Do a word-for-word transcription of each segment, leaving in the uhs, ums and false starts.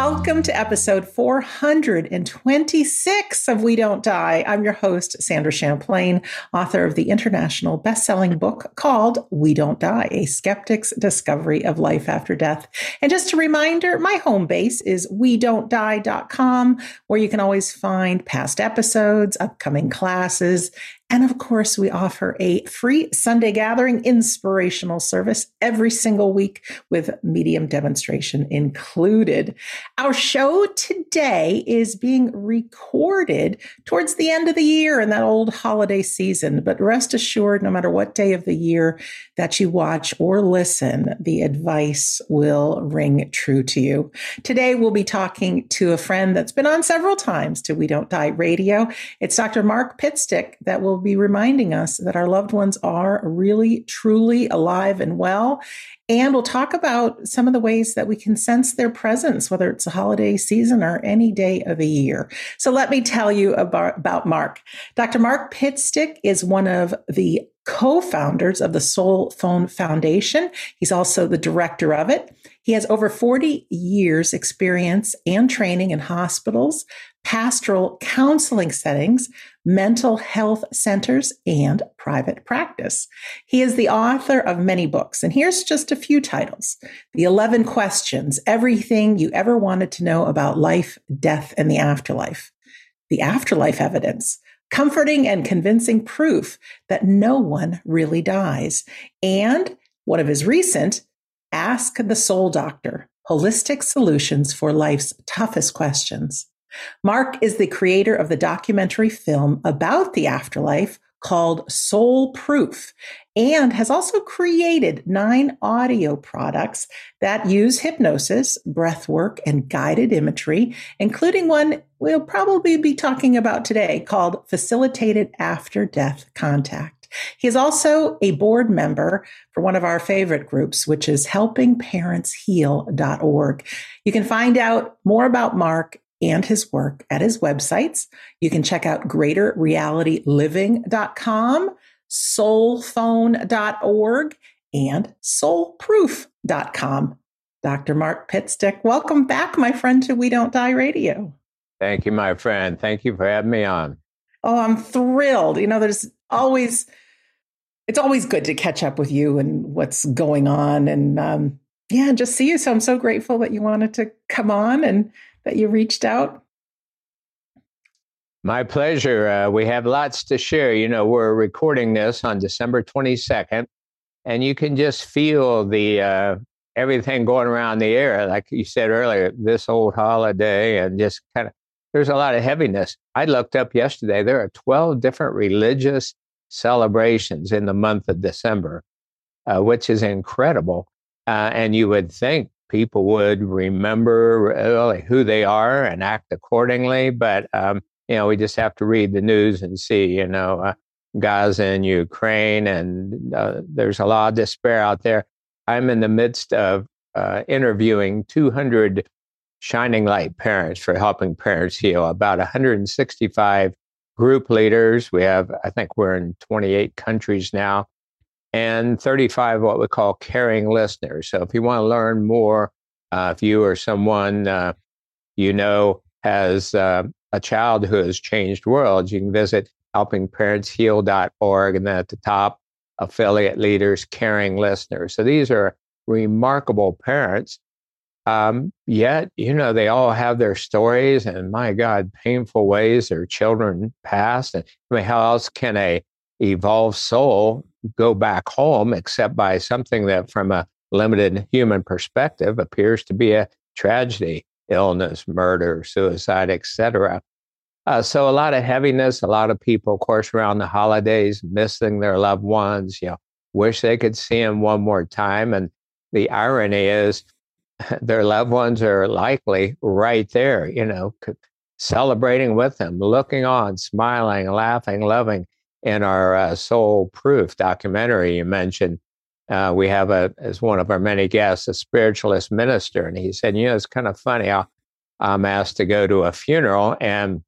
Welcome to episode four hundred twenty-six of We Don't Die. I'm your host, Sandra Champlain, author of the international best-selling book called We Don't Die, A Skeptic's Discovery of Life After Death. And just a reminder, my home base is we don't die dot com, where you can always find past episodes, upcoming classes, and of course, we offer a free Sunday gathering inspirational service every single week with medium demonstration included. Our show today is being recorded towards the end of the year in that old holiday season. But rest assured, no matter what day of the year that you watch or listen, the advice will ring true to you. Today, we'll be talking to a friend that's been on several times to We Don't Die Radio. It's Doctor Mark Pitstick that will be reminding us that our loved ones are really, truly alive and well. And we'll talk about some of the ways that we can sense their presence, whether it's a holiday season or any day of the year. So let me tell you about, about Mark. Doctor Mark Pitstick is one of the co-founders of the Soul Phone Foundation. He's also the director of it. He has over forty years experience and training in hospitals, pastoral counseling settings, mental health centers, and private practice. He is the author of many books, and here's just a few titles. The Eleven Questions, Everything You Ever Wanted to Know About Life, Death, and the Afterlife. The Afterlife Evidence, Comforting and Convincing Proof That No One Really Dies. And one of his recent, Ask the Soul Doctor, Holistic Solutions for Life's Toughest Questions. Mark is the creator of the documentary film about the afterlife called Soul Proof, and has also created nine audio products that use hypnosis, breathwork, and guided imagery, including one we'll probably be talking about today called Facilitated After-Death Contact. He is also a board member for one of our favorite groups, which is helping parents heal dot org. You can find out more about Mark and his work at his websites. You can check out greater reality living dot com, soul phone dot org, and soul proof dot com. Doctor Mark Pitstick, welcome back, my friend, to We Don't Die Radio. Thank you, my friend. Thank you for having me on. Oh, I'm thrilled. You know, there's always, it's always good to catch up with you and what's going on. And um, yeah, just see you. So I'm so grateful that you wanted to come on and that you reached out. My pleasure. Uh, we have lots to share. You know, we're recording this on December twenty-second, and you can just feel the uh, everything going around the air. Like you said earlier, this old holiday, and just kind of, there's a lot of heaviness. I looked up yesterday, there are twelve different religious celebrations in the month of December, uh, which is incredible. Uh, and you would think people would remember really who they are and act accordingly. But, um, you know, we just have to read the news and see, you know, uh, Gaza and Ukraine, and uh, there's a lot of despair out there. I'm in the midst of uh, interviewing two hundred Shining Light parents for Helping Parents Heal, about one hundred sixty-five group leaders. We have, I think we're in twenty-eight countries now, and thirty-five what we call caring listeners. So if you want to learn more, uh, if you or someone uh, you know has uh, a child who has changed worlds, you can visit helping parents heal dot org, and then at the top, affiliate leaders, caring listeners. So these are remarkable parents. Um, yet, you know, they all have their stories, and my God, painful ways their children passed. And I mean, how else can a evolved soul go back home except by something that, from a limited human perspective, appears to be a tragedy, illness, murder, suicide, et cetera. Uh, so a lot of heaviness, a lot of people, of course, around the holidays, missing their loved ones, you know, wish they could see them one more time. And the irony is, their loved ones are likely right there, you know, celebrating with them, looking on, smiling, laughing, loving. In our uh, Soul Proof documentary you mentioned, uh, we have, a, as one of our many guests, a spiritualist minister. And he said, you know, it's kind of funny. I'll, I'm asked to go to a funeral, and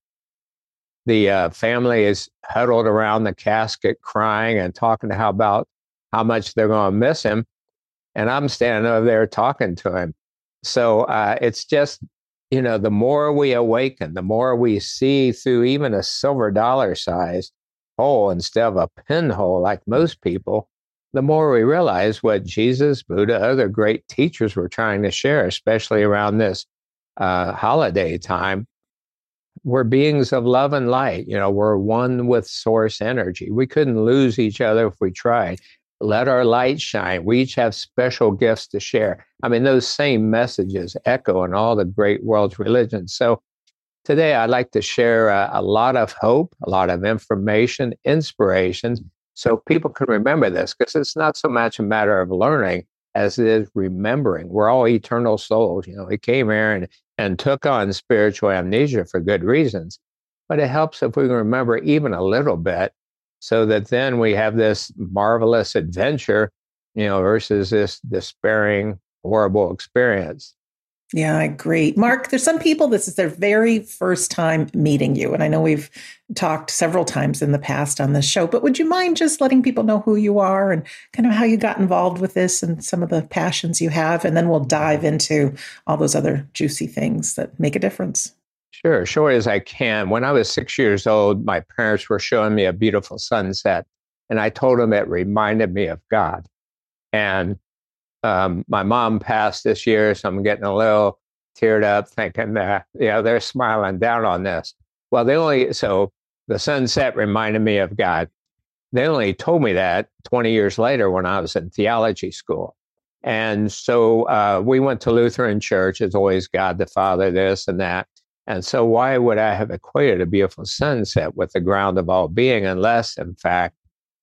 the uh, family is huddled around the casket crying and talking to how about how much they're going to miss him. And I'm standing over there talking to him. So uh, it's just you know, the more we awaken, the more we see through even a silver dollar size hole instead of a pinhole like most people, the more we realize what Jesus, Buddha, other great teachers were trying to share, especially around this uh, holiday time. We're beings of love and light. You know, we're one with source energy. We couldn't lose each other if we tried. Let our light shine. We each have special gifts to share. I mean, those same messages echo in all the great world's religions. So today I'd like to share a, a lot of hope, a lot of information, inspirations, so people can remember this, because it's not so much a matter of learning as it is remembering. We're all eternal souls. You know, we came here and, and took on spiritual amnesia for good reasons, but it helps if we can remember even a little bit, so that then we have this marvelous adventure, you know, versus this despairing, horrible experience. Yeah, I agree. Mark, there's some people, this is their very first time meeting you. And I know we've talked several times in the past on this show, but would you mind just letting people know who you are and kind of how you got involved with this and some of the passions you have? And then we'll dive into all those other juicy things that make a difference. Sure, short as I can. When I was six years old, my parents were showing me a beautiful sunset, and I told them it reminded me of God. And um, my mom passed this year, so I'm getting a little teared up thinking that, you know, they're smiling down on this. Well, they only, so the sunset reminded me of God. They only told me that twenty years later when I was in theology school. And so uh, we went to Lutheran church. It's always God the Father, this and that. And so why would I have equated a beautiful sunset with the ground of all being unless, in fact,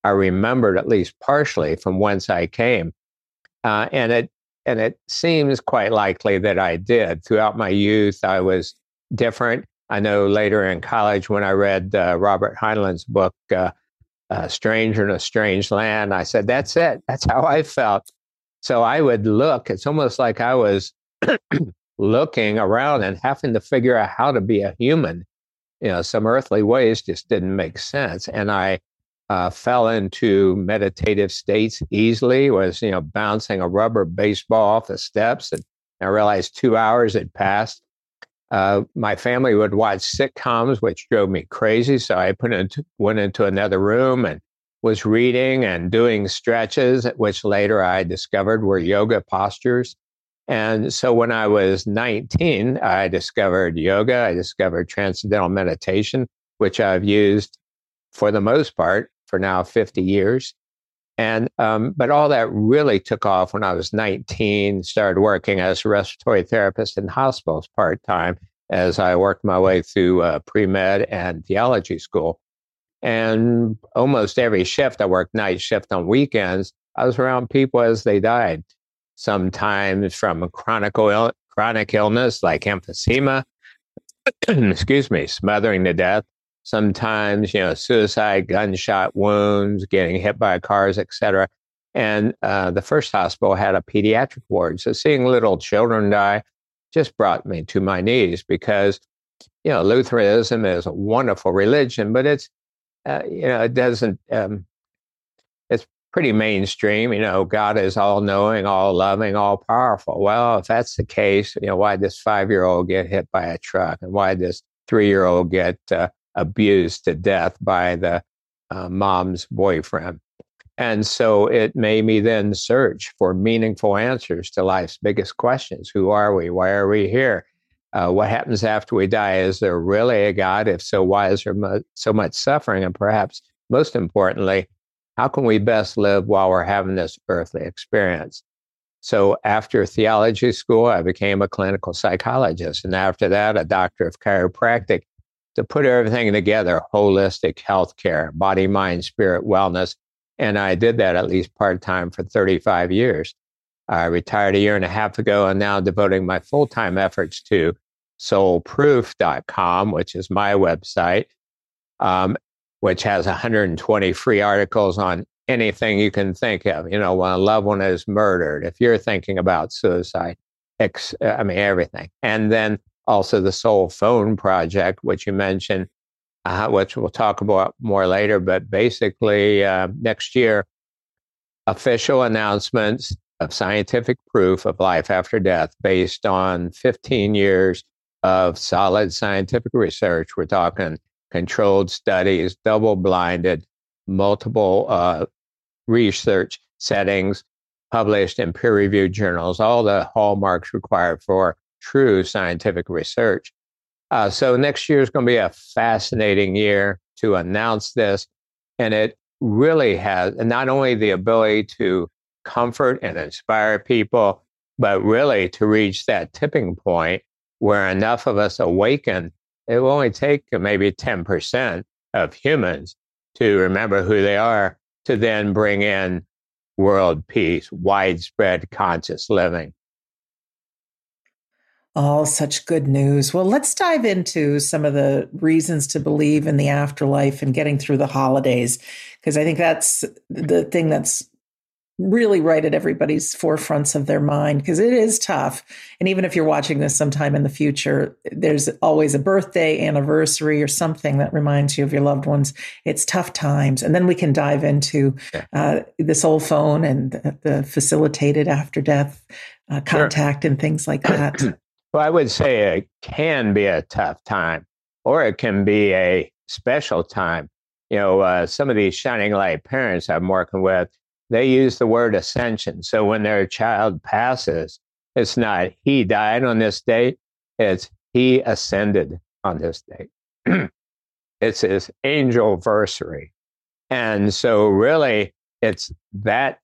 I remembered at least partially from whence I came? Uh, and it and it seems quite likely that I did. Throughout my youth, I was different. I know later in college when I read uh, Robert Heinlein's book, uh, uh, Stranger in a Strange Land, I said, that's it. That's how I felt. So I would look. It's almost like I was looking around and having to figure out how to be a human. You know, some earthly ways just didn't make sense. And I uh, fell into meditative states easily, was, you know, bouncing a rubber baseball off the steps. And I realized two hours had passed. Uh, my family would watch sitcoms, which drove me crazy. So I put into, went into another room and was reading and doing stretches, which later I discovered were yoga postures. And so when I was nineteen, I discovered yoga. I discovered transcendental meditation, which I've used for the most part for now fifty years. And um, but all that really took off when I was nineteen, started working as a respiratory therapist in hospitals part-time as I worked my way through uh, pre-med and theology school. And almost every shift, I worked night shift on weekends, I was around people as they died. Sometimes from chronic, Ill- chronic illness like emphysema, excuse me, smothering to death. Sometimes, you know, suicide, gunshot wounds, getting hit by cars, et cetera. And uh, the first hospital had a pediatric ward. So seeing little children die just brought me to my knees because, you know, Lutheranism is a wonderful religion, but it's, uh, you know, it doesn't, um, it's pretty mainstream, you know, God is all-knowing, all-loving, all-powerful. Well, if that's the case, you know, why'd this five-year-old get hit by a truck? And why'd this three-year-old get uh, abused to death by the uh, mom's boyfriend? And so it made me then search for meaningful answers to life's biggest questions. Who are we? Why are we here? Uh, what happens after we die? Is there really a God? If so, why is there mo- so much suffering? And perhaps most importantly, how can we best live while we're having this earthly experience? So after theology school, I became a clinical psychologist. And after that, a doctor of chiropractic to put everything together, holistic health care, body, mind, spirit, wellness. And I did that at least part-time for thirty-five years. I retired a year and a half ago and now devoting my full-time efforts to soul proof dot com, which is my website. Um, which has one hundred twenty free articles on anything you can think of. You know, when a loved one is murdered, if you're thinking about suicide, ex- I mean, everything. And then also the Soul Phone Project, which you mentioned, uh, which we'll talk about more later. But basically, uh, next year, official announcements of scientific proof of life after death based on fifteen years of solid scientific research. We're talking controlled studies, double-blinded, multiple uh, research settings, published in peer-reviewed journals, all the hallmarks required for true scientific research. Uh, so next year is going to be a fascinating year to announce this. And it really has not only the ability to comfort and inspire people, but really to reach that tipping point where enough of us awaken. It will only take maybe ten percent of humans to remember who they are to then bring in world peace, widespread conscious living. All such good news. Well, let's dive into some of the reasons to believe in the afterlife and getting through the holidays, because I think that's the thing that's really right at everybody's forefronts of their mind, because it is tough. And even if you're watching this sometime in the future, there's always a birthday, anniversary, or something that reminds you of your loved ones. It's tough times. And then we can dive into uh, the soul phone and the, the facilitated after-death uh, contact sure. and things like that. Well, I would say it can be a tough time, or it can be a special time. You know, uh, some of these shining light parents I'm working with, they use the word ascension. So when their child passes, it's not he died on this date, it's he ascended on this date. It's his angelversary. And so really, it's that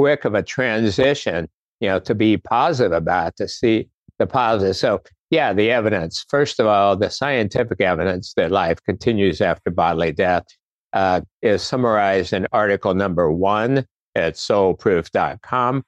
quick of a transition, you know, to be positive about, to see the positive. So yeah, the evidence, first of all, the scientific evidence that life continues after bodily death uh, is summarized in article number one at soul proof dot com.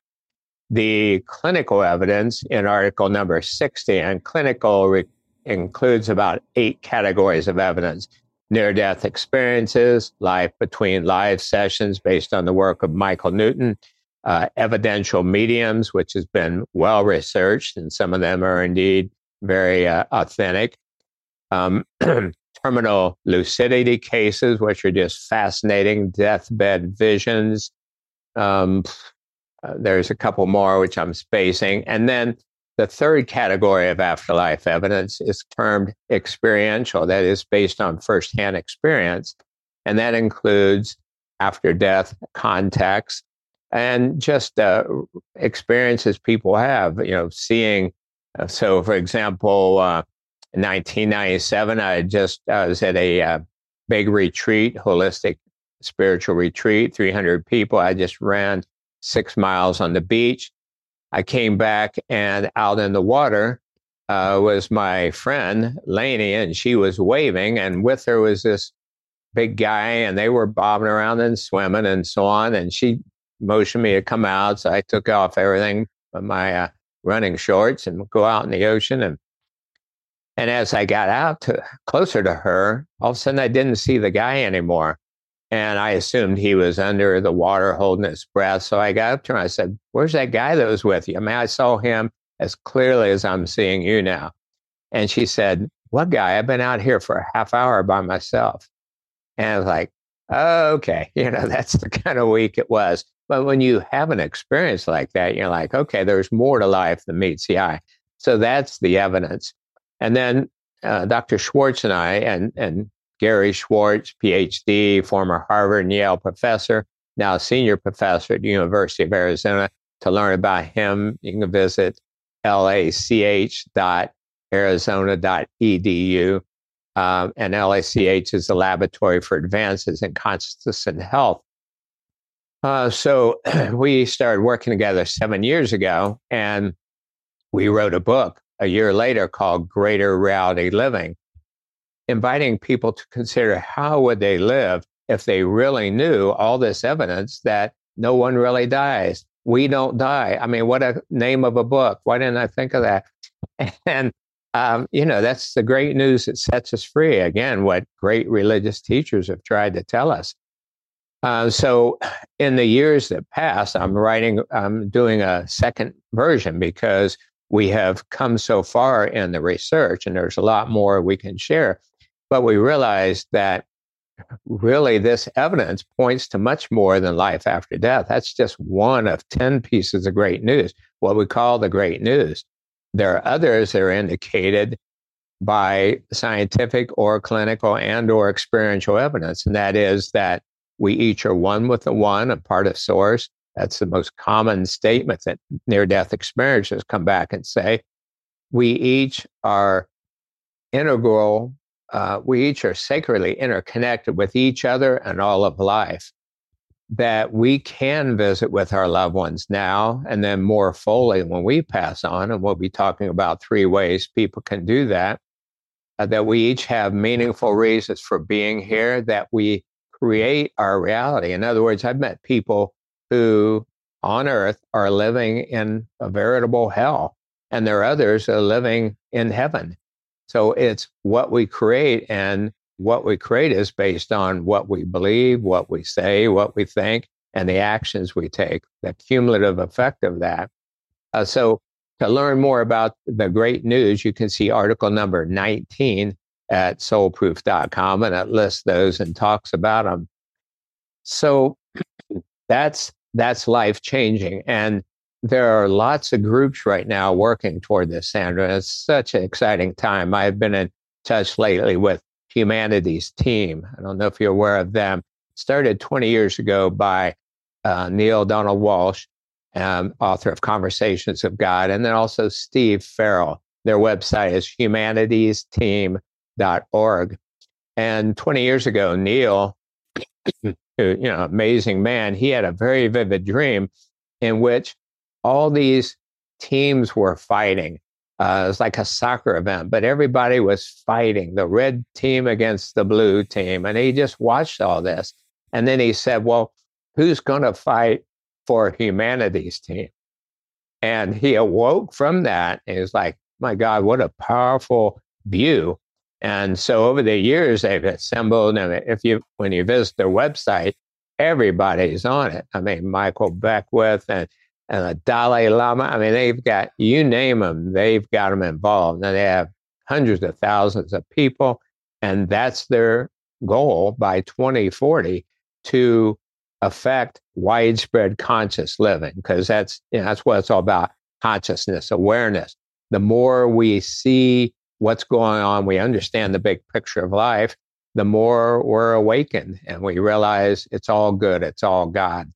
The clinical evidence in article number sixty, and clinical re- includes about eight categories of evidence: near-death experiences, life between live sessions based on the work of Michael Newton, uh, evidential mediums, which has been well-researched, and some of them are indeed very uh, authentic, um, terminal lucidity cases, which are just fascinating, deathbed visions. Um, uh, there's a couple more, which I'm spacing. And then the third category of afterlife evidence is termed experiential. That is based on firsthand experience. And that includes after-death contacts and just uh, experiences people have, you know, seeing. Uh, so, for example, uh, in nineteen ninety-seven, I just I was at a uh, big retreat, holistic spiritual retreat, three hundred people. I just ran six miles on the beach. I came back, and out in the water uh, was my friend Lainey, and she was waving, and with her was this big guy, and they were bobbing around and swimming and so on. And she motioned me to come out, so I took off everything but my uh, running shorts and go out in the ocean. And and as I got out to, closer to her, all of a sudden I didn't see the guy anymore. And I assumed he was under the water holding his breath. So I got up to him. I said, "Where's that guy that was with you? I mean, I saw him as clearly as I'm seeing you now." And she said, "What guy? I've been out here for a half hour by myself." And I was like, oh, okay. You know, that's the kind of week it was. But when you have an experience like that, you're like, okay, there's more to life than meets the eye. So that's the evidence. And then uh, Doctor Schwartz and I, and and Gary Schwartz, P H D, former Harvard and Yale professor, now senior professor at the University of Arizona. To learn about him, you can visit lach dot arizona dot e d u. Um, and LACH is the Laboratory for Advances in Consciousness and Health. Uh, so we started working together seven years ago, and we wrote a book a year later called Greater Reality Living, inviting people to consider how would they live if they really knew all this evidence that no one really dies. We don't die. I mean, what a name of a book. Why didn't I think of that? And, um, you know, that's the great news that sets us free. Again, what great religious teachers have tried to tell us. Uh, so in the years that pass, I'm writing, I'm doing a second version because we have come so far in the research, and there's a lot more we can share. But we realized that really this evidence points to much more than life after death. That's just one of ten pieces of great news, what we call the great news. There are others that are indicated by scientific or clinical and or experiential evidence. And that is that we each are one with the one, a part of source. That's the most common statement that near-death experiencers come back and say. We each are integral. Uh, we each are sacredly interconnected with each other and all of life, that we can visit with our loved ones now and then more fully when we pass on. And we'll be talking about three ways people can do that, uh, that we each have meaningful reasons for being here, that we create our reality. In other words, I've met people who on earth are living in a veritable hell, and there are others that are living in heaven. So it's what we create, and what we create is based on what we believe, what we say, what we think, and the actions we take, the cumulative effect of that. Uh, so to learn more about the great news, you can see article number nineteen at soul proof dot com, and it lists those and talks about them. So that's that's life-changing, and there are lots of groups right now working toward this, Sandra. It's such an exciting time. I've been in touch lately with Humanities Team. I don't know if you're aware of them. Started twenty years ago by uh, Neil Donald Walsh, um, author of Conversations of God, and then also Steve Farrell. Their website is humanities team dot org. And twenty years ago, Neil, who, you know, amazing man, he had a very vivid dream in which all these teams were fighting. Uh, it was like a soccer event, but everybody was fighting, the red team against the blue team. And he just watched all this. And then he said, well, who's going to fight for humanity's team? And he awoke from that. And he was like, my God, what a powerful view. And so over the years, they've assembled. And if you, when you visit their website, everybody's on it. I mean, Michael Beckwith and And the Dalai Lama, I mean, they've got, you name them, they've got them involved. And they have hundreds of thousands of people. And that's their goal by twenty forty, to affect widespread conscious living, because that's, you know, that's what it's all about, consciousness, awareness. The more we see what's going on, we understand the big picture of life, the more we're awakened and we realize it's all good, it's all God.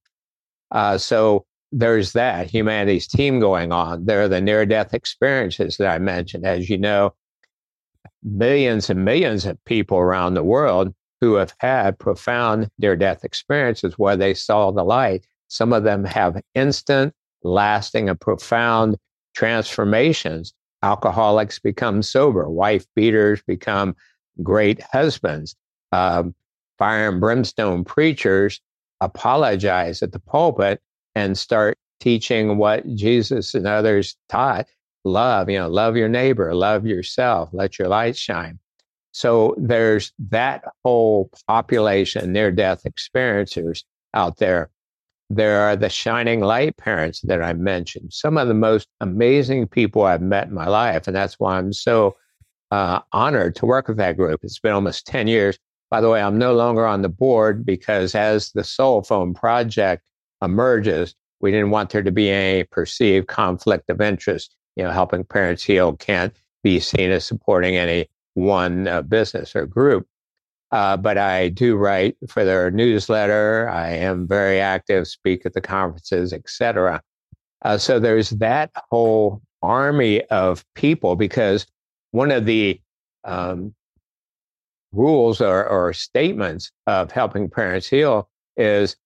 Uh, so there's that Humanities Team going on. There are the near-death experiences that I mentioned. As you know, millions and millions of people around the world who have had profound near-death experiences where they saw the light. Some of them have instant, lasting, and profound transformations. Alcoholics become sober. Wife beaters become great husbands. Uh, fire and brimstone preachers apologize at the pulpit and start teaching what Jesus and others taught. Love, you know, love your neighbor, love yourself, let your light shine. So there's that whole population, near-death experiencers out there. There are the shining light parents that I mentioned, some of the most amazing people I've met in my life. And that's why I'm so uh, honored to work with that group. It's been almost ten years. By the way, I'm no longer on the board because as the Soul Phone Project emerges, we didn't want there to be any perceived conflict of interest. You know, Helping Parents Heal can't be seen as supporting any one uh, business or group. Uh, but I do write for their newsletter. I am very active, speak at the conferences, et cetera. Uh, so there's that whole army of people, because one of the um, rules or, or statements of Helping Parents Heal is,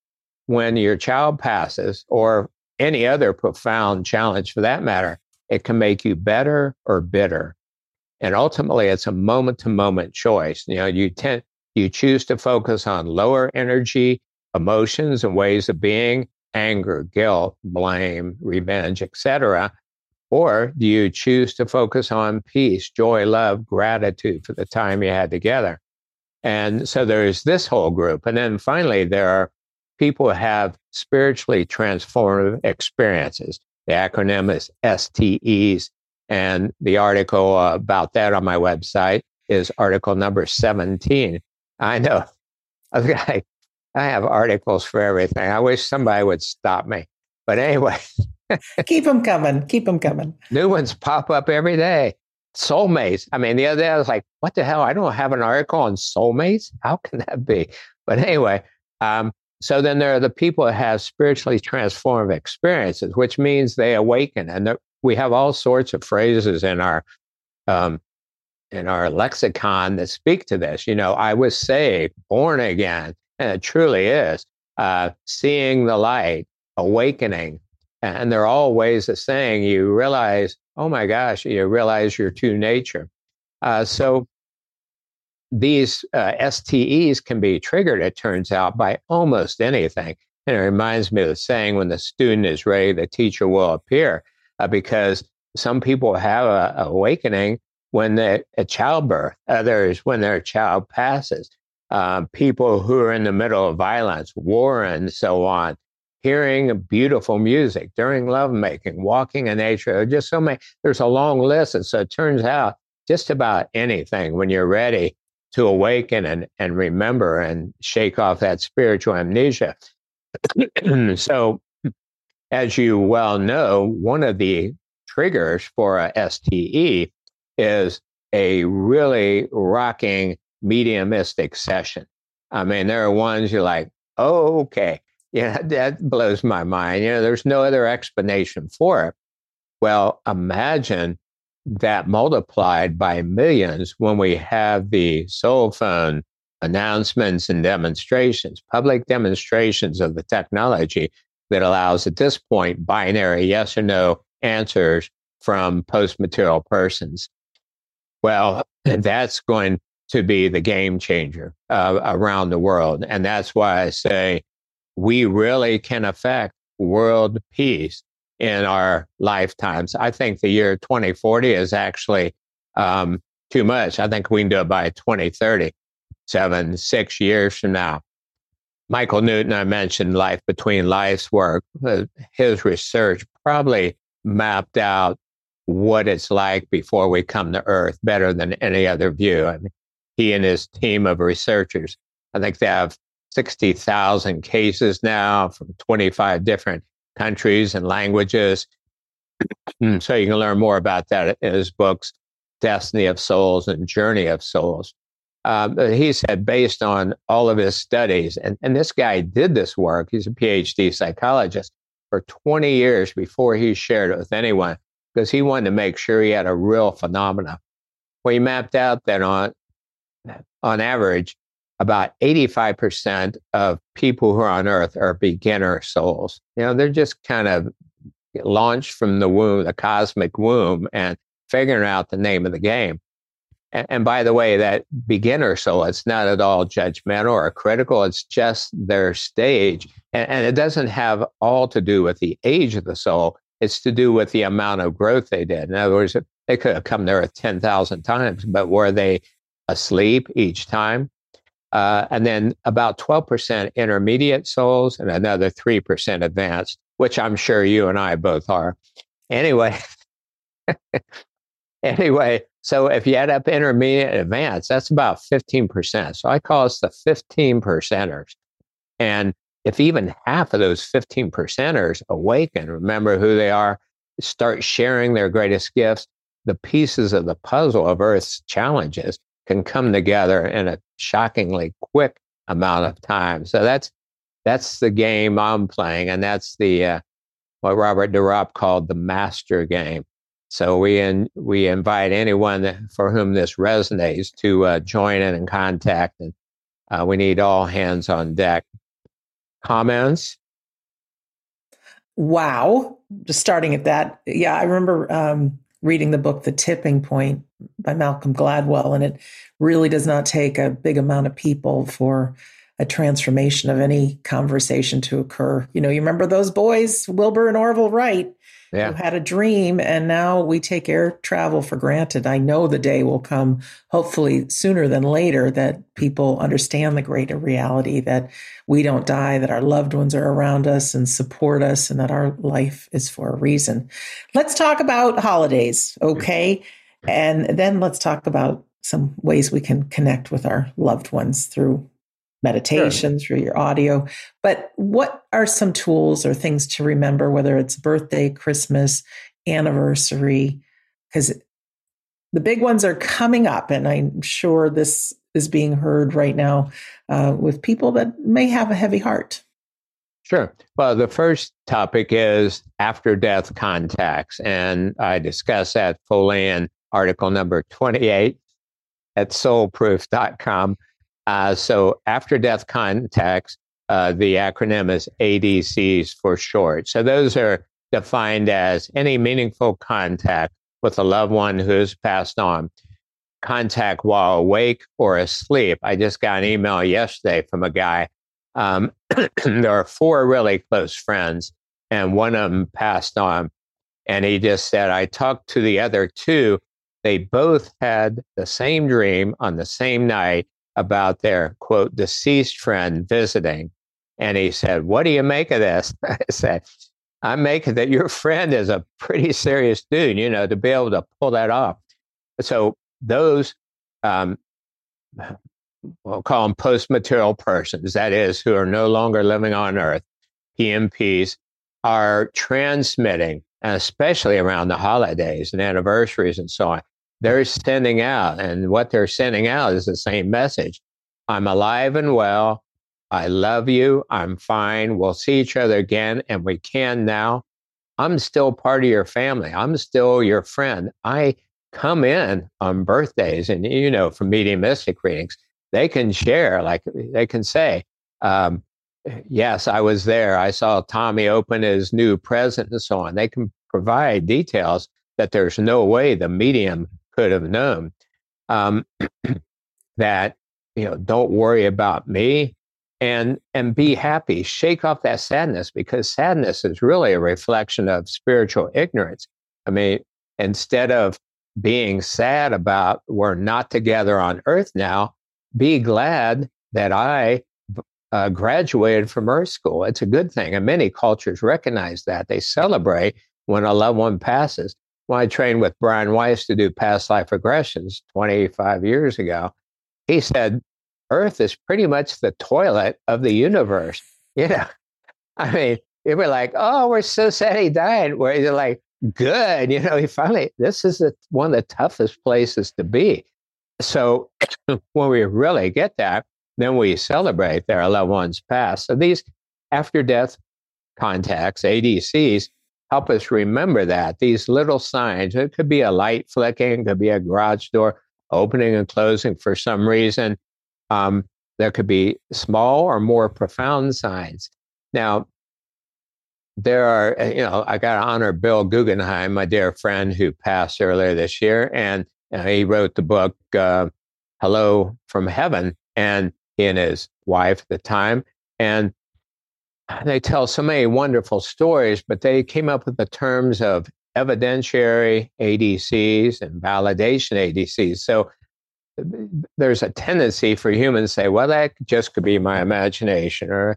when your child passes, or any other profound challenge for that matter, it can make you better or bitter. And ultimately, it's a moment-to-moment choice. You know, you tend, you choose to focus on lower energy emotions and ways of being, anger, guilt, blame, revenge, et cetera. Or do you choose to focus on peace, joy, love, gratitude for the time you had together? And so there's this whole group. And then finally, there are people have spiritually transformative experiences. The acronym is S T Es, and the article uh, about that on my website is article number seventeen. I know, I, I have articles for everything. I wish somebody would stop me. But anyway. Keep them coming. Keep them coming. New ones pop up every day. soulmates. I mean, the other day I was like, what the hell? I don't have an article on soulmates. How can that be? But anyway, um, so then there are the people that have spiritually transformative experiences, which means they awaken. And there, we have all sorts of phrases in our um, in our lexicon that speak to this. You know, I was saved, born again, and it truly is. Uh, seeing the light, awakening. And they're all ways of saying you realize, oh my gosh, you realize your true nature. Uh, so these uh, S T Es can be triggered, it turns out, by almost anything. And it reminds me of the saying, when the student is ready, the teacher will appear. Uh, because some people have a, a awakening when they're at childbirth, others when their child passes. Um, people who are in the middle of violence, war, and so on, hearing beautiful music, during lovemaking, walking in nature, just so many. There's a long list. And so it turns out just about anything when you're ready to awaken and, and remember and shake off that spiritual amnesia. So, as you well know, one of the triggers for a S T E is a really rocking mediumistic session. I mean, there are ones you're like, oh, okay. Yeah, that blows my mind. You know, there's no other explanation for it. Well, imagine that multiplied by millions when we have the soul phone announcements and demonstrations, public demonstrations of the technology that allows at this point binary yes or no answers from post-material persons. Well, that's going to be the game changer uh, around the world. And that's why I say, we really can affect world peace in our lifetimes. I think the year twenty forty is actually um, too much. I think we can do it by twenty thirty, seven, six years from now. Michael Newton, I mentioned Life Between Life's work. Uh, his research probably mapped out what it's like before we come to Earth better than any other view. I mean, he and his team of researchers, I think they have sixty thousand cases now from twenty-five different countries and languages. So you can learn more about that in his books, Destiny of Souls and Journey of Souls. Um, he said, based on all of his studies, and, and this guy did this work, he's a P H D psychologist, for twenty years before he shared it with anyone, because he wanted to make sure he had a real phenomena. Well, he mapped out that on, on average, about eighty-five percent of people who are on Earth are beginner souls. You know, they're just kind of launched from the womb, the cosmic womb, and figuring out the name of the game. And, and by the way, that beginner soul, it's not at all judgmental or critical. It's just their stage. And, and it doesn't have all to do with the age of the soul. It's to do with the amount of growth they did. In other words, they could have come to Earth ten thousand times, but were they asleep each time? Uh, and then about twelve percent intermediate souls and another three percent advanced, which I'm sure you and I both are. Anyway, anyway, so if you add up intermediate and advanced, that's about fifteen percent. So I call us the fifteen percenters. And if even half of those fifteen percenters awaken, remember who they are, start sharing their greatest gifts, the pieces of the puzzle of Earth's challenges can come together in a shockingly quick amount of time. So that's that's the game I'm playing, and that's the uh, what Robert DeRopp called the master game. So we in, we invite anyone that, for whom this resonates to uh, join in and contact, and uh, we need all hands on deck. Comments? Wow! Just starting at that, yeah, I remember. Um... reading the book, The Tipping Point by Malcolm Gladwell. And it really does not take a big amount of people for a transformation of any conversation to occur. You know, you remember those boys, Wilbur and Orville Wright, yeah, who had a dream, and now we take air travel for granted. I know the day will come, hopefully sooner than later, that people understand the greater reality, that we don't die, that our loved ones are around us and support us, and that our life is for a reason. Let's talk about holidays, okay? And then let's talk about some ways we can connect with our loved ones through meditation, sure, through your audio. But what are some tools or things to remember, whether it's birthday, Christmas, anniversary? Because the big ones are coming up, and I'm sure this is being heard right now uh, with people that may have a heavy heart. Sure. Well, the first topic is after-death contacts, and I discuss that fully in article number twenty-eight at soul proof dot com. Uh, so after-death contacts, uh, the acronym is A D Cs for short. So those are defined as any meaningful contact with a loved one who's passed on. Contact while awake or asleep. I just got an email yesterday from a guy. Um, there are four really close friends, and one of them passed on. And he just said, I talked to the other two. They both had the same dream on the same night about their, quote, deceased friend visiting. And he said, what do you make of this? I said, I make it that your friend is a pretty serious dude, you know, to be able to pull that off. So those, um, we'll call them post-material persons, that is, who are no longer living on Earth, P M Ps, are transmitting, especially around the holidays and anniversaries and so on. They're sending out, and what they're sending out is the same message. I'm alive and well. I love you. I'm fine. We'll see each other again, and we can now. I'm still part of your family. I'm still your friend. I come in on birthdays, and, you know, for mediumistic readings, they can share, like they can say, um, yes, I was there. I saw Tommy open his new present and so on. They can provide details that there's no way the medium could have known. Um, that, you know, don't worry about me, and and be happy. Shake off that sadness, because sadness is really a reflection of spiritual ignorance. I mean, instead of being sad about we're not together on Earth now, be glad that I uh, graduated from Earth school. It's a good thing. And many cultures recognize that. They celebrate when a loved one passes. When I trained with Brian Weiss to do past life regressions twenty-five years ago, he said, Earth is pretty much the toilet of the universe. You know, I mean, they were like, oh, we're so sad he died. Where you're like, good. You know, he finally, this is the, one of the toughest places to be. So when we really get that, then we celebrate their loved ones past. So these after-death contacts, A D Cs, help us remember that. These little signs, it could be a light flicking, it could be a garage door opening and closing for some reason. Um, there could be small or more profound signs. Now, there are, you know, I got to honor Bill Guggenheim, my dear friend who passed earlier this year, and Uh, he wrote the book, uh, Hello from Heaven, and he and his wife at the time. And they tell so many wonderful stories, but they came up with the terms of evidentiary A D Cs and validation A D Cs. So there's a tendency for humans to say, well, that just could be my imagination, or,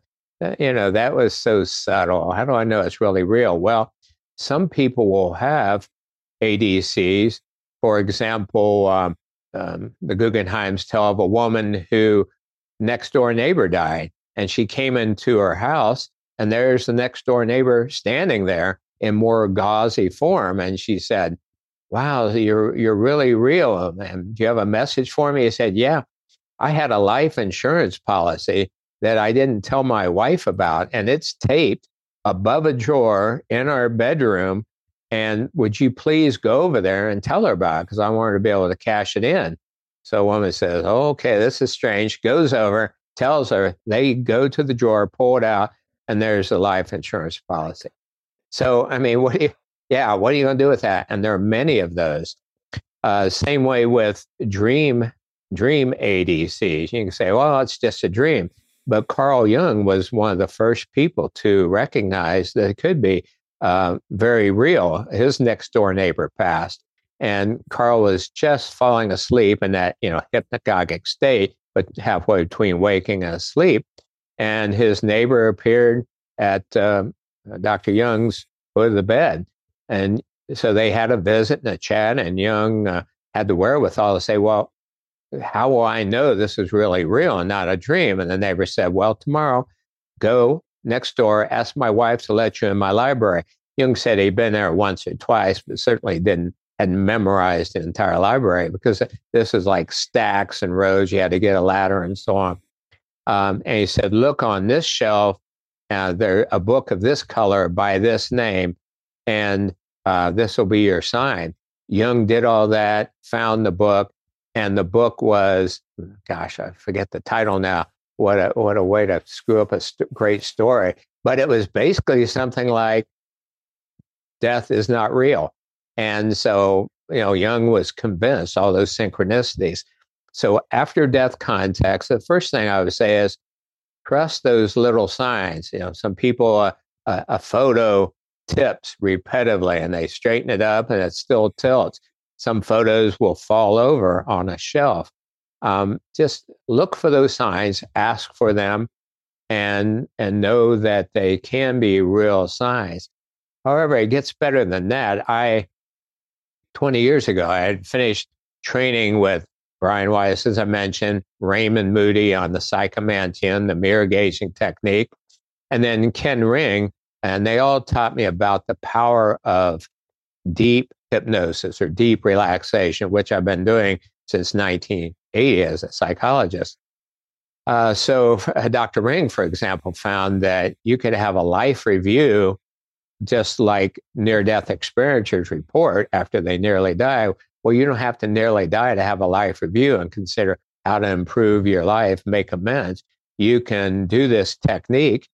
you know, that was so subtle. How do I know it's really real? Well, some people will have A D Cs. For example, um, um, the Guggenheims tell of a woman who next door neighbor died, and she came into her house, and there's the next door neighbor standing there in more gauzy form. And she said, wow, you're, you're really real. And do you have a message for me? He said, yeah, I had a life insurance policy that I didn't tell my wife about, and it's taped above a drawer in our bedroom. And would you please go over there and tell her about it? Because I want her to be able to cash it in. So a woman says, oh, okay, this is strange. Goes over, tells her, they go to the drawer, pull it out, and there's the life insurance policy. So, I mean, what do you, yeah, what are you going to do with that? And there are many of those. Uh, same way with dream, dream A D Cs. You can say, well, it's just a dream. But Carl Jung was one of the first people to recognize that it could be Uh, very real. His next door neighbor passed, and Carl was just falling asleep in that, you know, hypnagogic state, but halfway between waking and asleep. And his neighbor appeared at uh, Doctor Jung's foot of the bed. And so they had a visit and a chat, and Jung uh, had the wherewithal to say, well, how will I know this is really real and not a dream? And the neighbor said, well, tomorrow, go next door, asked my wife to let you in my library. Jung said he'd been there once or twice, but certainly didn't hadn't memorized the entire library, because this is like stacks and rows. You had to get a ladder and so on. Um, and he said, look on this shelf, uh, there a book of this color by this name, and uh, this will be your sign. Jung did all that, found the book, and the book was, gosh, I forget the title now. What a, what a way to screw up a st- great story. But it was basically something like, death is not real. And so, you know, Jung was convinced, all those synchronicities. So after death contacts, the first thing I would say is trust those little signs. You know, some people, uh, uh, a photo tips repetitively and they straighten it up and it still tilts. Some photos will fall over on a shelf. Um, just look for those signs, ask for them, and and know that they can be real signs. However, it gets better than that. I, twenty years ago, I had finished training with Brian Weiss, as I mentioned, Raymond Moody on the psychomantian, the mirror gauging technique, and then Ken Ring, and they all taught me about the power of deep hypnosis or deep relaxation, which I've been doing since nineteen eighty as a psychologist. Uh, so uh, Doctor Ring, for example, found that you could have a life review, just like near-death experiencers report after they nearly die. Well, you don't have to nearly die to have a life review and consider how to improve your life, make amends. You can do this technique,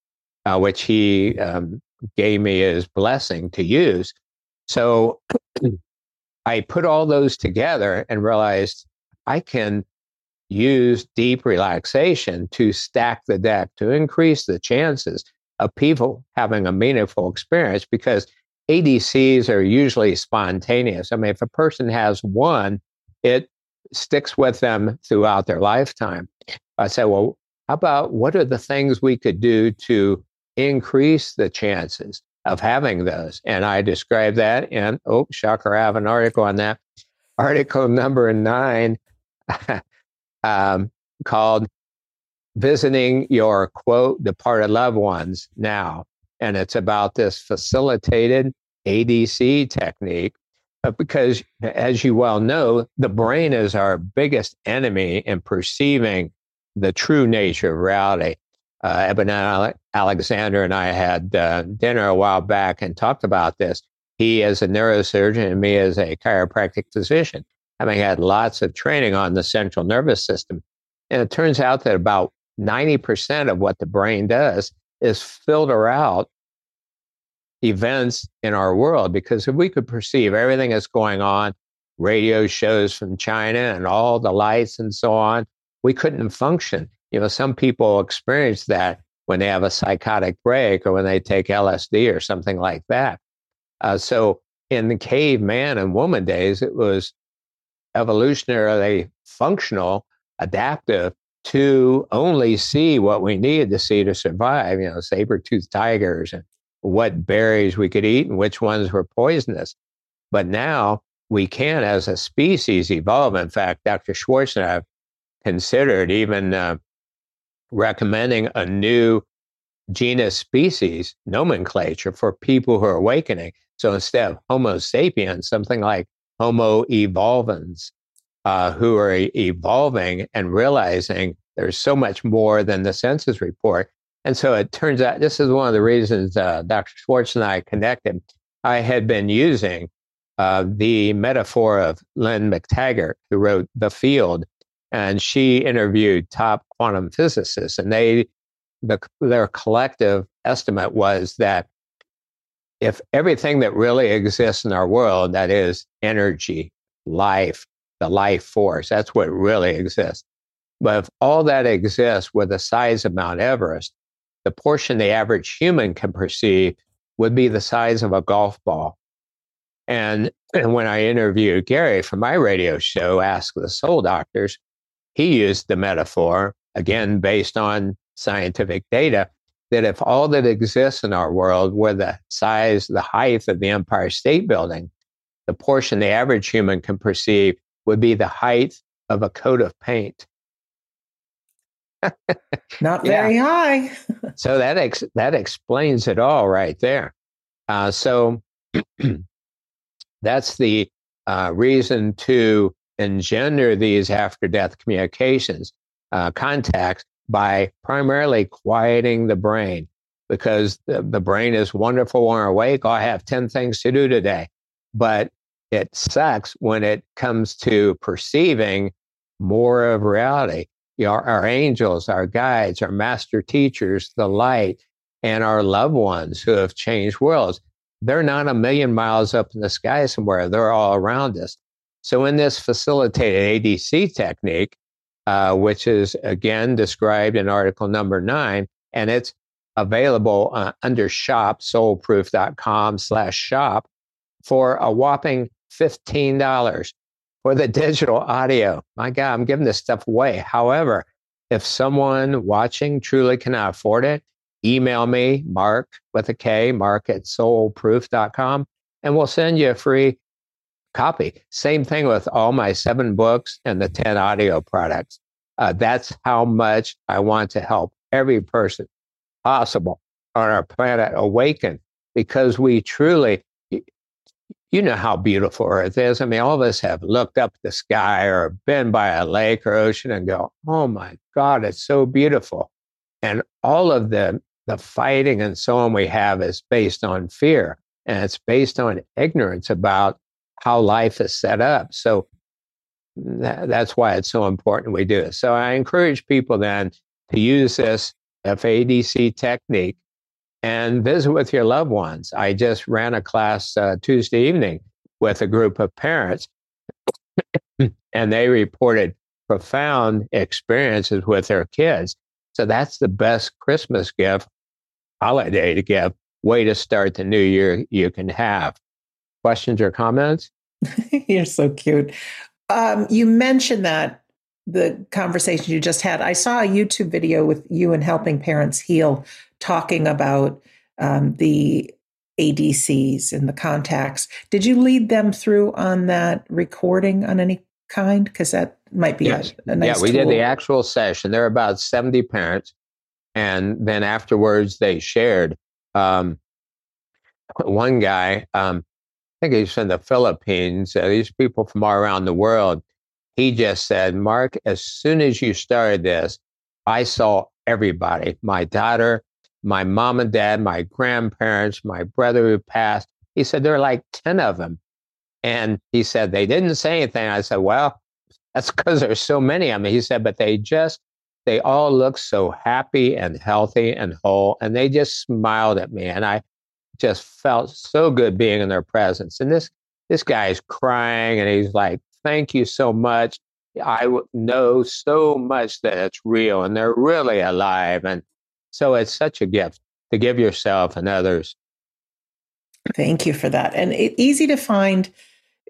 uh, which he um, gave me his blessing to use. So I put all those together and realized I can use deep relaxation to stack the deck, to increase the chances of people having a meaningful experience, because A D Cs are usually spontaneous. I mean, if a person has one, it sticks with them throughout their lifetime. I say, well, how about what are the things we could do to increase the chances of having those? And I described that, and oh, shocker, I have an article on that. Article number nine um, called Visiting Your, quote, Departed Loved Ones Now. And it's about this facilitated A D C technique, because as you well know, the brain is our biggest enemy in perceiving the true nature of reality. Uh, Eben Ale- Alexander and I had uh, dinner a while back and talked about this. He as a neurosurgeon and me as a chiropractic physician, having had lots of training on the central nervous system. And it turns out that about ninety percent of what the brain does is filter out events in our world, because if we could perceive everything that's going on, radio shows from China and all the lights and so on, we couldn't function. You know, some people experience that when they have a psychotic break or when they take L S D or something like that. Uh, so in the caveman and woman days, it was evolutionarily functional, adaptive, to only see what we needed to see to survive, you know, saber-toothed tigers and what berries we could eat and which ones were poisonous. But now we can, as a species, evolve. In fact, Doctor Schwartz and I have considered even uh, recommending a new genus species nomenclature for people who are awakening. So instead of Homo sapiens, something like Homo evolvens, Uh, who are evolving and realizing there's so much more than the census report. And so it turns out this is one of the reasons uh, Doctor Schwartz and I connected. I had been using uh, the metaphor of Lynn McTaggart, who wrote The Field, and she interviewed top quantum physicists, and they the, their collective estimate was that if everything that really exists in our world, that is energy, life, the life force, that's what really exists. But if all that exists were the size of Mount Everest, the portion the average human can perceive would be the size of a golf ball. And, and when I interviewed Gary for my radio show, Ask the Soul Doctors, he used the metaphor, again, based on scientific data, that if all that exists in our world were the size, the height of the Empire State Building, the portion the average human can perceive would be the height of a coat of paint. Not very high. So that ex- that explains it all right there. Uh, so that's the uh, reason to engender these after-death communications, uh, contacts, by primarily quieting the brain, because the, the brain is wonderful when we're awake. Oh, I have ten things to do today. But it sucks when it comes to perceiving more of reality. You know, our, our angels, our guides, our master teachers, the light, and our loved ones who have changed worlds. They're not a million miles up in the sky somewhere. They're all around us. So in this facilitated A D C technique, uh, which is again described in article number nine, and it's available uh, under shop, soulproof.com slash shop, for a whopping fifteen dollars for the digital audio. My God, I'm giving this stuff away. However, if someone watching truly cannot afford it, email me, Mark with a K, Mark at soulproof dot com, and we'll send you a free copy. Same thing with all my seven books and the ten audio products. Uh, that's how much I want to help every person possible on our planet awaken, because we truly, you know how beautiful Earth is. I mean, all of us have looked up the sky or been by a lake or ocean and go, oh my God, it's so beautiful. And all of the, the fighting and so on we have is based on fear, and it's based on ignorance about how life is set up. So that, that's why it's so important we do it. So I encourage people then to use this F A D C technique and visit with your loved ones. I just ran a class uh, Tuesday evening with a group of parents, and they reported profound experiences with their kids. So that's the best Christmas gift, holiday to give, way to start the new year you can have. Questions or comments? You're so cute. Um, you mentioned that, the conversation you just had. I saw a YouTube video with you and Helping Parents Heal talking about um, the A D Cs and the contacts. Did you lead them through on that recording on any kind? Because that might be yes. a, a nice Yeah, we tool. Did the actual session. There were about seventy parents. And then afterwards, they shared. Um, one guy, um, I think he's from the Philippines. Uh, these people from all around the world. He just said, Mark, as soon as you started this, I saw everybody, my daughter, my mom and dad, my grandparents, my brother who passed. He said, there are like ten of them. And he said, they didn't say anything. I said, well, that's because there's so many of them. He said, but they just, they all looked so happy and healthy and whole. And they just smiled at me. And I just felt so good being in their presence. And this, this guy is crying and he's like, thank you so much. I know so much that it's real and they're really alive. And so it's such a gift to give yourself and others. Thank you for that. And it, easy to find,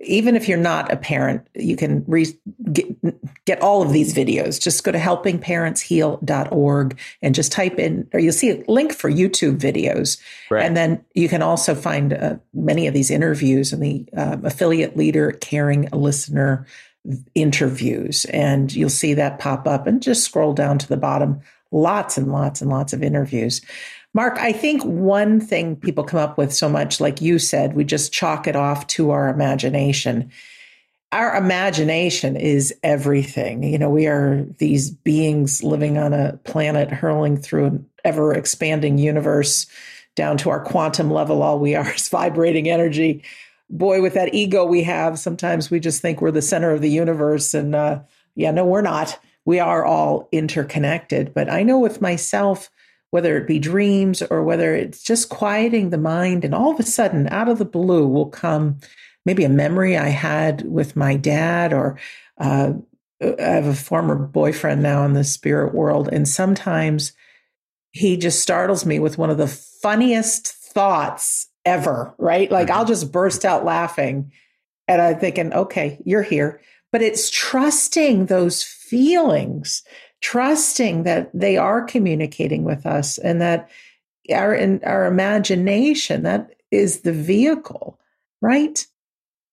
even if you're not a parent, you can re- get, get all of these videos. Just go to helping parents heal dot org and just type in, or you'll see a link for YouTube videos. Right. And then you can also find uh, many of these interviews and the uh, affiliate leader, caring listener interviews. And you'll see that pop up and just scroll down to the bottom. Lots and lots and lots of interviews. Mark, I think one thing people come up with so much, like you said, we just chalk it off to our imagination. Our imagination is everything. You know, we are these beings living on a planet, hurling through an ever-expanding universe down to our quantum level. All we are is vibrating energy. Boy, with that ego we have, sometimes we just think we're the center of the universe. And uh, yeah, no, we're not. We are all interconnected. But I know with myself, whether it be dreams or whether it's just quieting the mind, and all of a sudden out of the blue will come maybe a memory I had with my dad, or uh, I have a former boyfriend now in the spirit world. And sometimes he just startles me with one of the funniest thoughts ever, right? Like I'll just burst out laughing and I'm thinking, okay, you're here. But it's trusting those feelings, trusting that they are communicating with us, and that our in our imagination, that is the vehicle, right?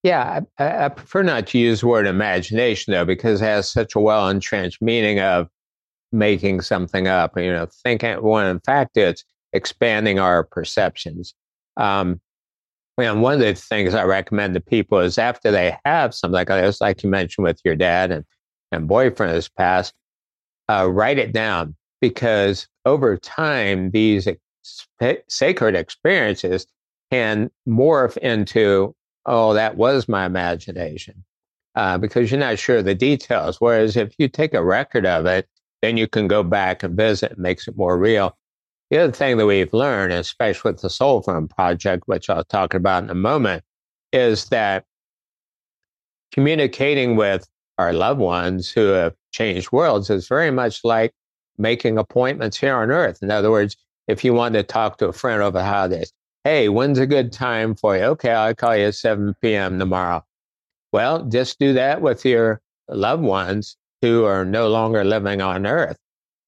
Yeah, I, I prefer not to use the word imagination, though, because it has such a well-entrenched meaning of making something up, you know, thinking, when in fact it's expanding our perceptions. Um, you know, one of the things I recommend to people is after they have something like this, like you mentioned with your dad and, and boyfriend has passed, uh, write it down, because over time, these ex- sacred experiences can morph into, oh, that was my imagination, uh, because you're not sure of the details. Whereas if you take a record of it, then you can go back and visit, it makes it more real. The other thing that we've learned, especially with the Soul Phone Project, which I'll talk about in a moment, is that communicating with our loved ones who have changed worlds is very much like making appointments here on Earth. In other words, if you want to talk to a friend over the holidays, hey, when's a good time for you? Okay, I'll call you at seven p.m. tomorrow. Well, just do that with your loved ones who are no longer living on Earth.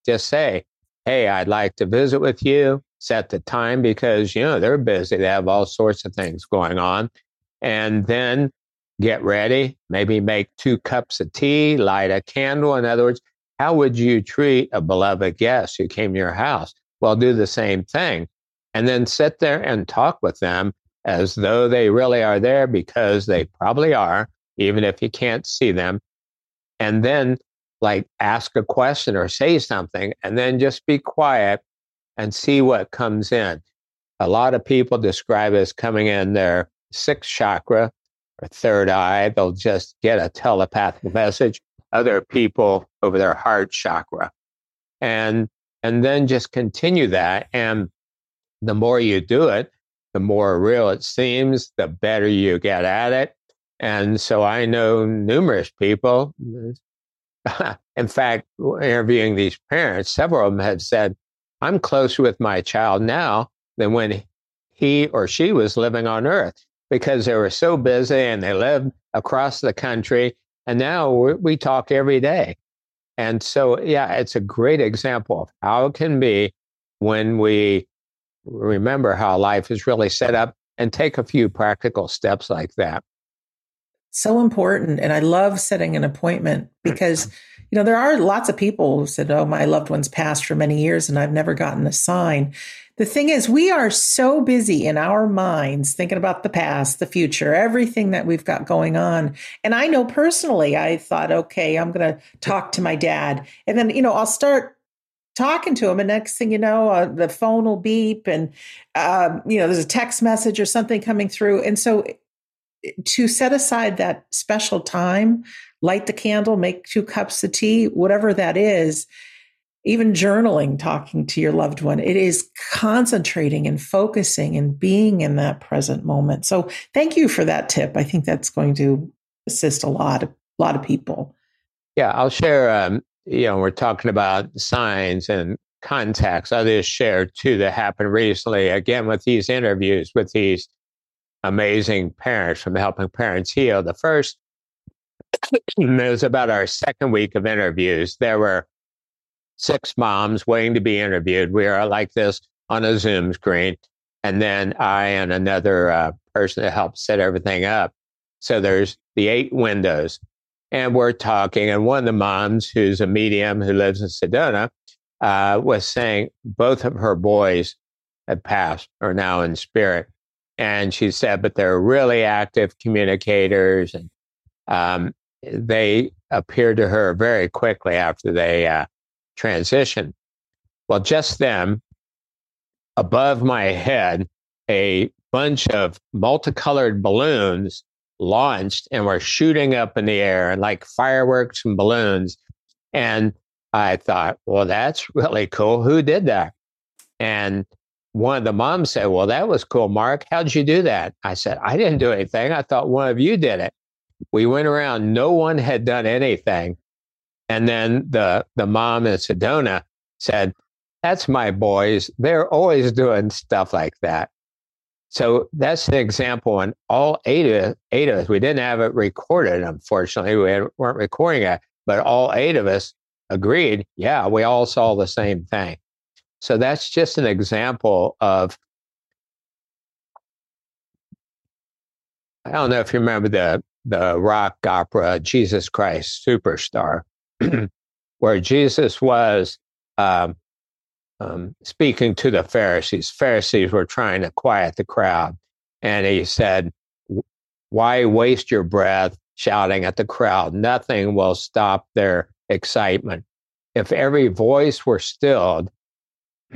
Just say, hey, I'd like to visit with you, set the time, because, you know, they're busy. They have all sorts of things going on. And then get ready, maybe make two cups of tea, light a candle. In other words, how would you treat a beloved guest who came to your house? Well, do the same thing. And then sit there and talk with them as though they really are there, because they probably are, even if you can't see them. And then, like, ask a question or say something, and then just be quiet and see what comes in. A lot of people describe as coming in their sixth chakra or third eye. They'll just get a telepathic message. Other people over their heart chakra. And, and then just continue that. And the more you do it, the more real it seems, the better you get at it. And so I know numerous people, in fact, interviewing these parents, several of them had said, I'm closer with my child now than when he or she was living on Earth, because they were so busy and they lived across the country. And now we, we talk every day. And so, yeah, it's a great example of how it can be when we remember how life is really set up and take a few practical steps like that. So important. And I love setting an appointment, because, you know, there are lots of people who said, oh, my loved one's passed for many years and I've never gotten a sign. The thing is, we are so busy in our minds thinking about the past, the future, everything that we've got going on. And I know personally, I thought, okay, I'm going to talk to my dad. And then, you know, I'll start talking to him, and next thing you know, uh, the phone will beep and, uh, you know, there's a text message or something coming through. And so to set aside that special time, light the candle, make two cups of tea, whatever that is, even journaling, talking to your loved one, it is concentrating and focusing and being in that present moment. So thank you for that tip. I think that's going to assist a lot, a lot of people. Yeah, I'll share, um, you know, we're talking about signs and contacts. I just shared two that happened recently, again, with these interviews, with these amazing parents from Helping Parents Heal. The first, it was about our second week of interviews. There were six moms waiting to be interviewed. We are like this on a Zoom screen. And then I and another uh, person that helped set everything up. So there's the eight windows. And we're talking. And one of the moms, who's a medium who lives in Sedona, uh, was saying both of her boys had passed, are now in spirit. And she said, but they're really active communicators. And um, they appeared to her very quickly after they uh, transitioned. Well, just then, above my head, a bunch of multicolored balloons launched and were shooting up in the air, and like fireworks and balloons. And I thought, well, that's really cool. Who did that? And one of the moms said, well, that was cool, Mark. How'd you do that? I said, I didn't do anything. I thought one of you did it. We went around. No one had done anything. And then the, the mom in Sedona said, that's my boys. They're always doing stuff like that. So that's an example. And all eight of, eight of us, we didn't have it recorded, unfortunately. We had, weren't recording it. But all eight of us agreed, yeah, we all saw the same thing. So that's just an example of, I don't know if you remember the, the rock opera, Jesus Christ Superstar, where Jesus was um, um, speaking to the Pharisees. Pharisees were trying to quiet the crowd. And he said, why waste your breath shouting at the crowd? Nothing will stop their excitement. If every voice were stilled,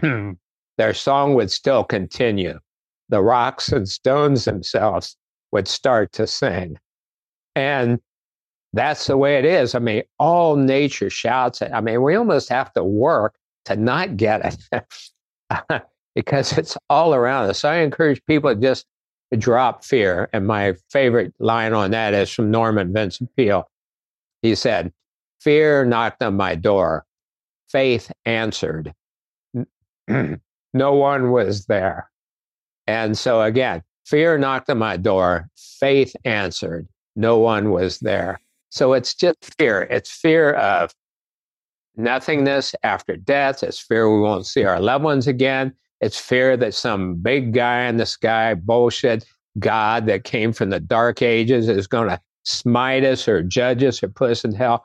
their song would still continue. The rocks and stones themselves would start to sing. And that's the way it is. I mean, all nature shouts it. I mean, we almost have to work to not get it because it's all around us. So I encourage people to just drop fear. And my favorite line on that is from Norman Vincent Peale. He said, "Fear knocked on my door. Faith answered. No one was there." And so again, fear knocked on my door. Faith answered. No one was there. So it's just fear. It's fear of nothingness after death. It's fear we won't see our loved ones again. It's fear that some big guy in the sky, bullshit God that came from the dark ages is going to smite us or judge us or put us in hell.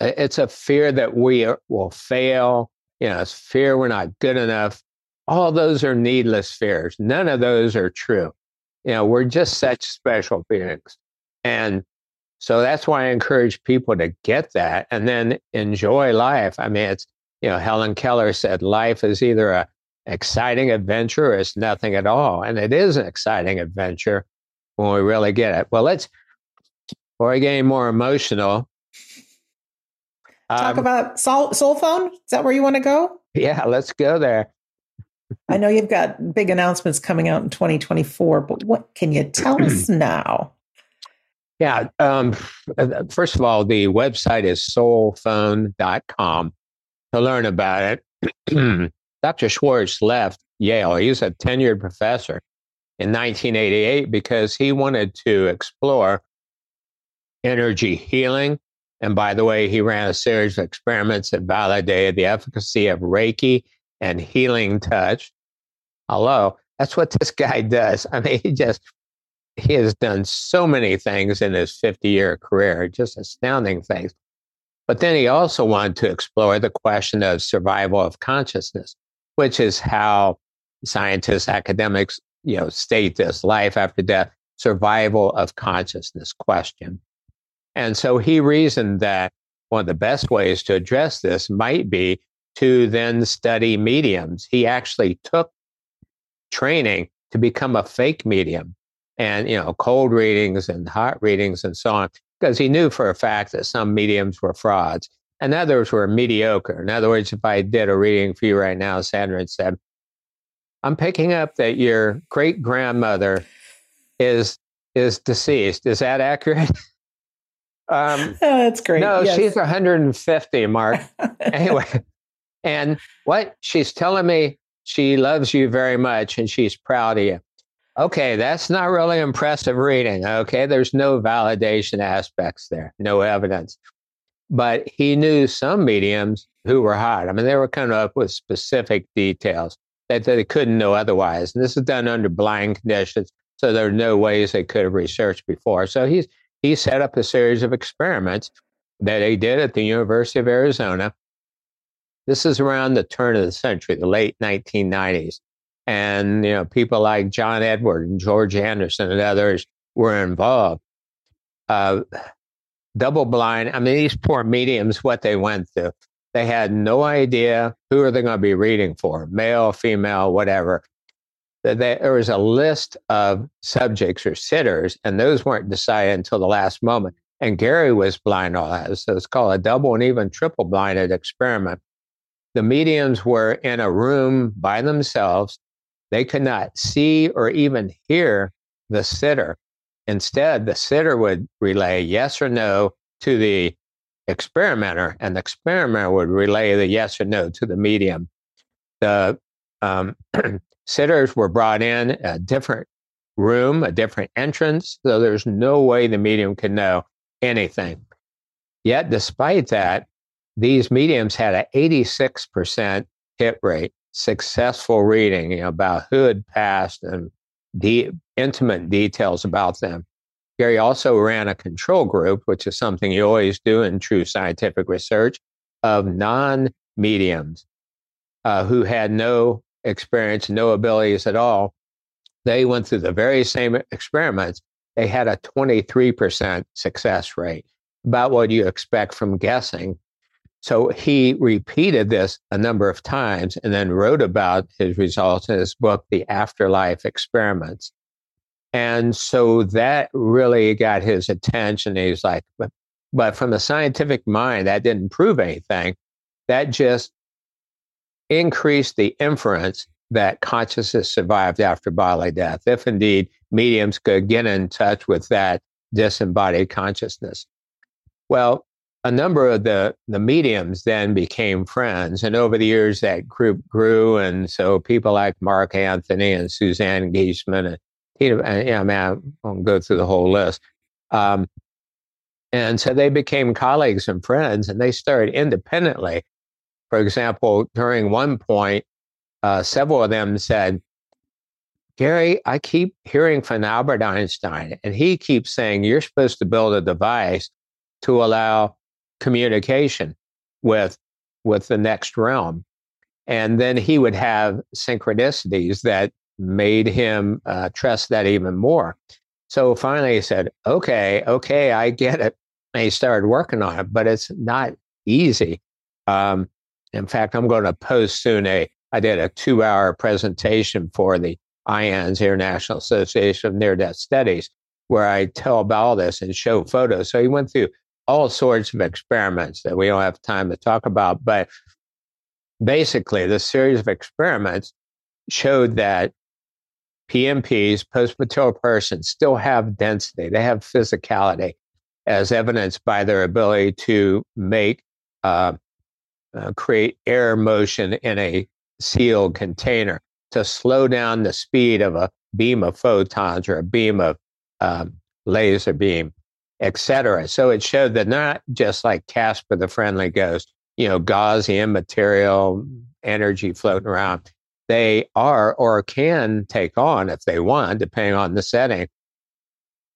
It's a fear that we are, will fail. You know, it's fear we're not good enough. All those are needless fears. None of those are true. You know, we're just such special beings. And so that's why I encourage people to get that and then enjoy life. I mean, it's, you know, Helen Keller said life is either a exciting adventure or it's nothing at all. And it is an exciting adventure when we really get it. Well, let's, before I get any more emotional. Talk um, about soul, soul phone. Is that where you want to go? Yeah, let's go there. I know you've got big announcements coming out in twenty twenty-four, but what can you tell us now? Yeah. Um, first of all, the website is soul phone dot com to learn about it. Doctor Schwartz left Yale. He's a tenured professor in nineteen eighty-eight because he wanted to explore energy healing. And by the way, he ran a series of experiments that validated the efficacy of Reiki and healing touch. Hello, that's what this guy does. I mean, he just, he has done so many things in his fifty-year career, just astounding things. But then he also wanted to explore the question of survival of consciousness, which is how scientists, academics, you know, state this life after death, survival of consciousness question. And so he reasoned that one of the best ways to address this might be to then study mediums. He actually took training to become a fake medium and, you know, cold readings and hot readings and so on, because he knew for a fact that some mediums were frauds and others were mediocre. In other words, if I did a reading for you right now, Sandra, and said, I'm picking up that your great grandmother is, is deceased. Is that accurate? um, oh, that's great. No, yes. She's one hundred fifty, Mark. Anyway. And what she's telling me, she loves you very much and she's proud of you. Okay, that's not really impressive reading. Okay, there's no validation aspects there, no evidence. But he knew some mediums who were hot. I mean, they were coming up with specific details that, that they couldn't know otherwise. And this is done under blind conditions, so there are no ways they could have researched before. So he's, he set up a series of experiments that he did at the University of Arizona. This is around the turn of the century, the late nineteen nineties. And, you know, people like John Edward and George Anderson and others were involved. Uh, double blind. I mean, these poor mediums, what they went through, they had no idea who are they going to be reading for, male, female, whatever. There was a list of subjects or sitters, and those weren't decided until the last moment. And Gary was blind all that. So it's called a double and even triple blinded experiment. The mediums were in a room by themselves. They could not see or even hear the sitter. Instead, the sitter would relay yes or no to the experimenter, and the experimenter would relay the yes or no to the medium. The um, sitters were brought in a different room, a different entrance, so there's no way the medium could know anything. Yet, despite that, these mediums had an eighty-six percent hit rate, successful reading, you know, about who had passed and de- intimate details about them. Gary also ran a control group, which is something you always do in true scientific research, of non-mediums uh, who had no experience, no abilities at all. They went through the very same experiments. They had a twenty-three percent success rate, about what you expect from guessing. So he repeated this a number of times and then wrote about his results in his book, The Afterlife Experiments. And so that really got his attention. He's like, but, but from the scientific mind, that didn't prove anything. That just increased the inference that consciousness survived after bodily death, if indeed mediums could get in touch with that disembodied consciousness. Well, a number of the, the mediums then became friends. And over the years, that group grew. And so people like Mark Anthony and Suzanne Geisman and Yeah, I mean, I won't go through the whole list. Um, and so they became colleagues and friends, and they started independently. For example, during one point, uh, several of them said, Gary, I keep hearing from Albert Einstein, and he keeps saying you're supposed to build a device to allow communication with, with the next realm. And then he would have synchronicities that made him uh, trust that even more. So finally he said, okay, okay, I get it. And he started working on it, but it's not easy. Um, in fact, I'm going to post soon, a, I did a two-hour presentation for the I A N S, International Association of Near-Death Studies, where I tell about all this and show photos. So he went through all sorts of experiments that we don't have time to talk about, but basically the series of experiments showed that P M Ps, post-material persons, still have density. They have physicality, as evidenced by their ability to make, uh, uh, create air motion in a sealed container, to slow down the speed of a beam of photons or a beam of uh, laser beam, et cetera. So it showed that not just like Casper the Friendly Ghost, you know, gauzy, immaterial energy floating around. They are or can take on, if they want, depending on the setting,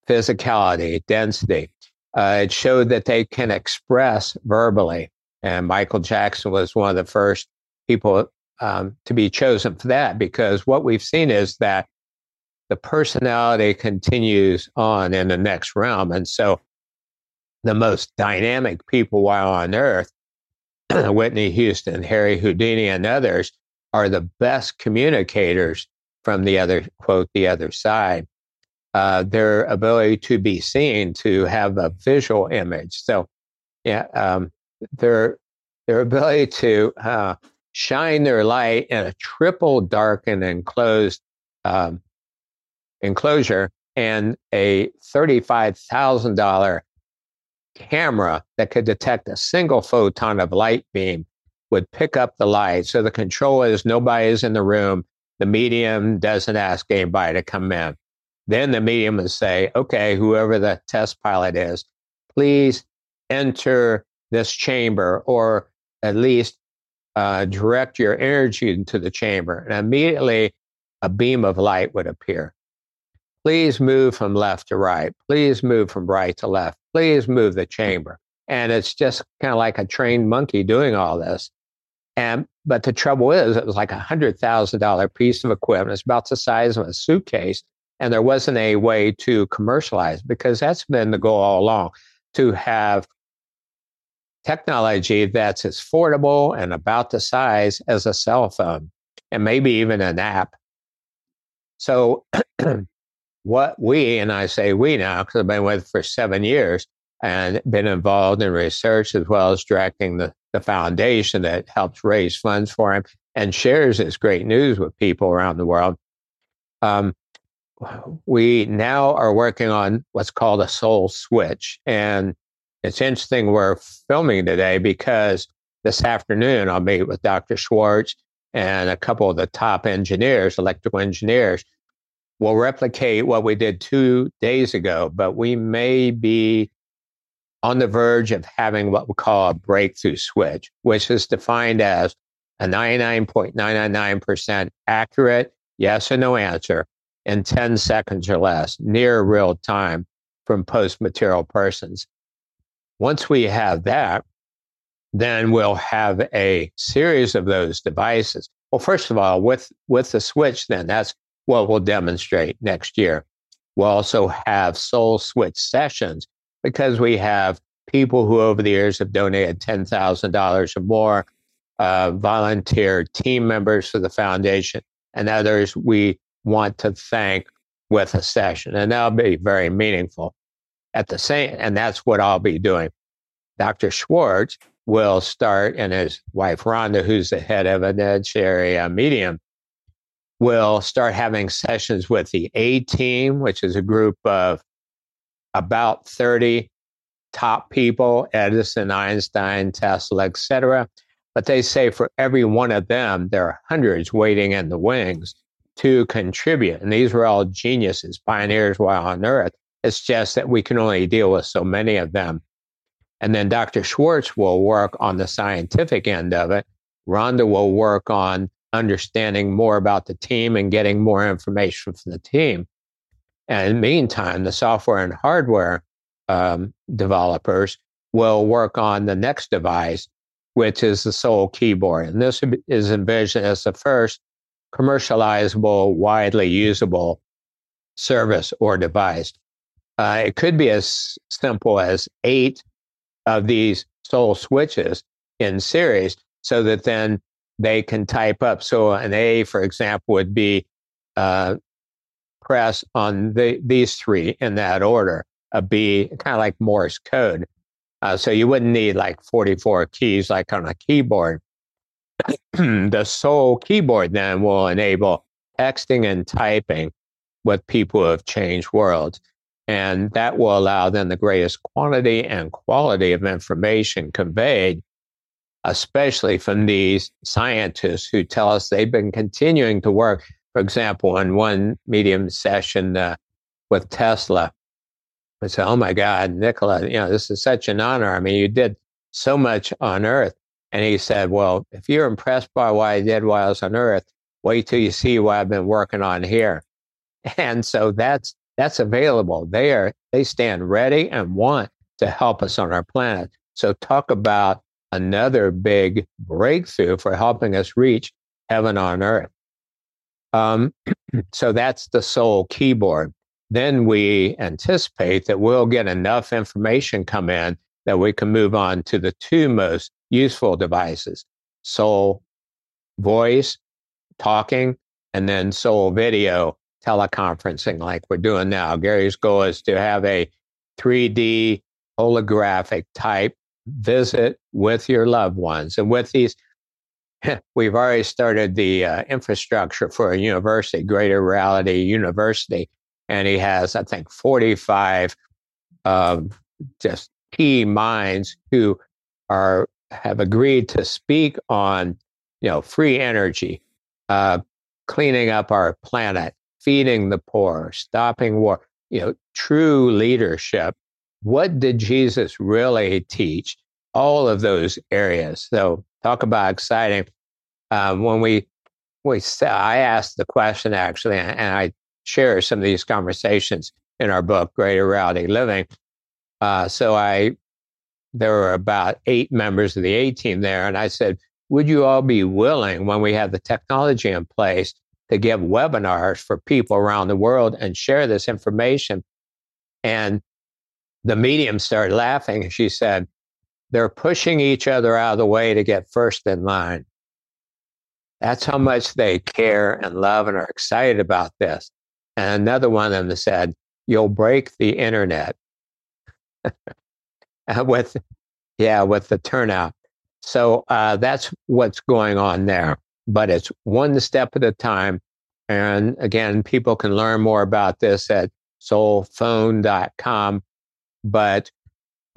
physicality, density. Uh, it showed that they can express verbally. And Michael Jackson was one of the first people um, to be chosen for that, because what we've seen is that the personality continues on in the next realm. And so the most dynamic people while on Earth, Whitney Houston, Harry Houdini, and others, are the best communicators from the other, quote, the other side. Uh, their ability to be seen, to have a visual image. So yeah, um, their their ability to uh, shine their light in a triple darkened enclosed um, enclosure and a thirty-five thousand dollars camera that could detect a single photon of light beam would pick up the light. So the control is nobody is in the room. The medium doesn't ask anybody to come in. Then the medium would say, okay, whoever the test pilot is, please enter this chamber, or at least uh, direct your energy into the chamber. And immediately a beam of light would appear. Please move from left to right. Please move from right to left. Please move the chamber. And it's just kind of like a trained monkey doing all this. And, but the trouble is, it was like a one hundred thousand dollars piece of equipment. It's about the size of a suitcase. And there wasn't a way to commercialize, because that's been the goal all along, to have technology that's as affordable and about the size as a cell phone, and maybe even an app. So what we, and I say we now, because I've been with it for seven years, and been involved in research as well as directing the, the foundation that helps raise funds for him and shares this great news with people around the world. Um, we now are working on what's called a soul switch. And it's interesting we're filming today, because this afternoon I'll meet with Doctor Schwartz and a couple of the top engineers, electrical engineers. We'll replicate what we did two days ago, but we may be on the verge of having what we call a breakthrough switch, which is defined as a ninety-nine point nine nine nine percent accurate yes or no answer in ten seconds or less, near real time, from post-material persons. Once we have that, then we'll have a series of those devices. Well, first of all, with, with the switch, then that's what we'll demonstrate next year. We'll also have soul switch sessions because we have people who over the years have donated ten thousand dollars or more, uh, volunteer team members for the foundation, and others we want to thank with a session. And that'll be very meaningful. At the same, and that's what I'll be doing. Doctor Schwartz will start, and his wife Rhonda, who's the head of an evidentiary medium, will start having sessions with the A team, which is a group of about thirty top people, Edison, Einstein, Tesla, et cetera. But they say for every one of them, there are hundreds waiting in the wings to contribute. And these were all geniuses, pioneers while on Earth. It's just that we can only deal with so many of them. And then Doctor Schwartz will work on the scientific end of it. Rhonda will work on understanding more about the team and getting more information from the team. And in the meantime, the software and hardware um, developers will work on the next device, which is the Soul Keyboard. And this is envisioned as the first commercializable, widely usable service or device. Uh, it could be as simple as eight of these soul switches in series so that then they can type up. So an A, for example, would be uh, press on the, these three in that order. A B, kind of like Morse code. Uh, so you wouldn't need like forty-four keys like on a keyboard. The soul keyboard then will enable texting and typing with people who have changed worlds. And that will allow then the greatest quantity and quality of information conveyed, especially from these scientists who tell us they've been continuing to work. For example, in one medium session uh, with Tesla, I said, oh my God, Nikola, you know, this is such an honor. I mean, you did so much on Earth. And he said, well, if you're impressed by what I did while I was on Earth, wait till you see what I've been working on here. And so that's That's available. They are, they stand ready and want to help us on our planet. So talk about another big breakthrough for helping us reach heaven on earth. Um, so that's the soul keyboard. Then we anticipate that we'll get enough information come in that we can move on to the two most useful devices, soul voice, talking, and then soul video, teleconferencing like we're doing now. Gary's goal is to have a three D holographic type visit with your loved ones. And with these, we've already started the uh, infrastructure for a university, Greater Reality University. And he has, I think, forty-five uh, just key minds who are have agreed to speak on, you know, free energy, uh, cleaning up our planet, feeding the poor, stopping war, you know, true leadership. What did Jesus really teach? All of those areas. So talk about exciting. Um, when we, we I asked the question actually, and, and I share some of these conversations in our book, Greater Reality Living. Uh, so I, there were about eight members of the A team there. And I said, would you all be willing when we have the technology in place to give webinars for people around the world and share this information? And the medium started laughing. She said, they're pushing each other out of the way to get first in line. That's how much they care and love and are excited about this. And another one of them said, you'll break the internet with, yeah, with the turnout. So uh, that's what's going on there. But it's one step at a time. And again, people can learn more about this at soul phone dot com. But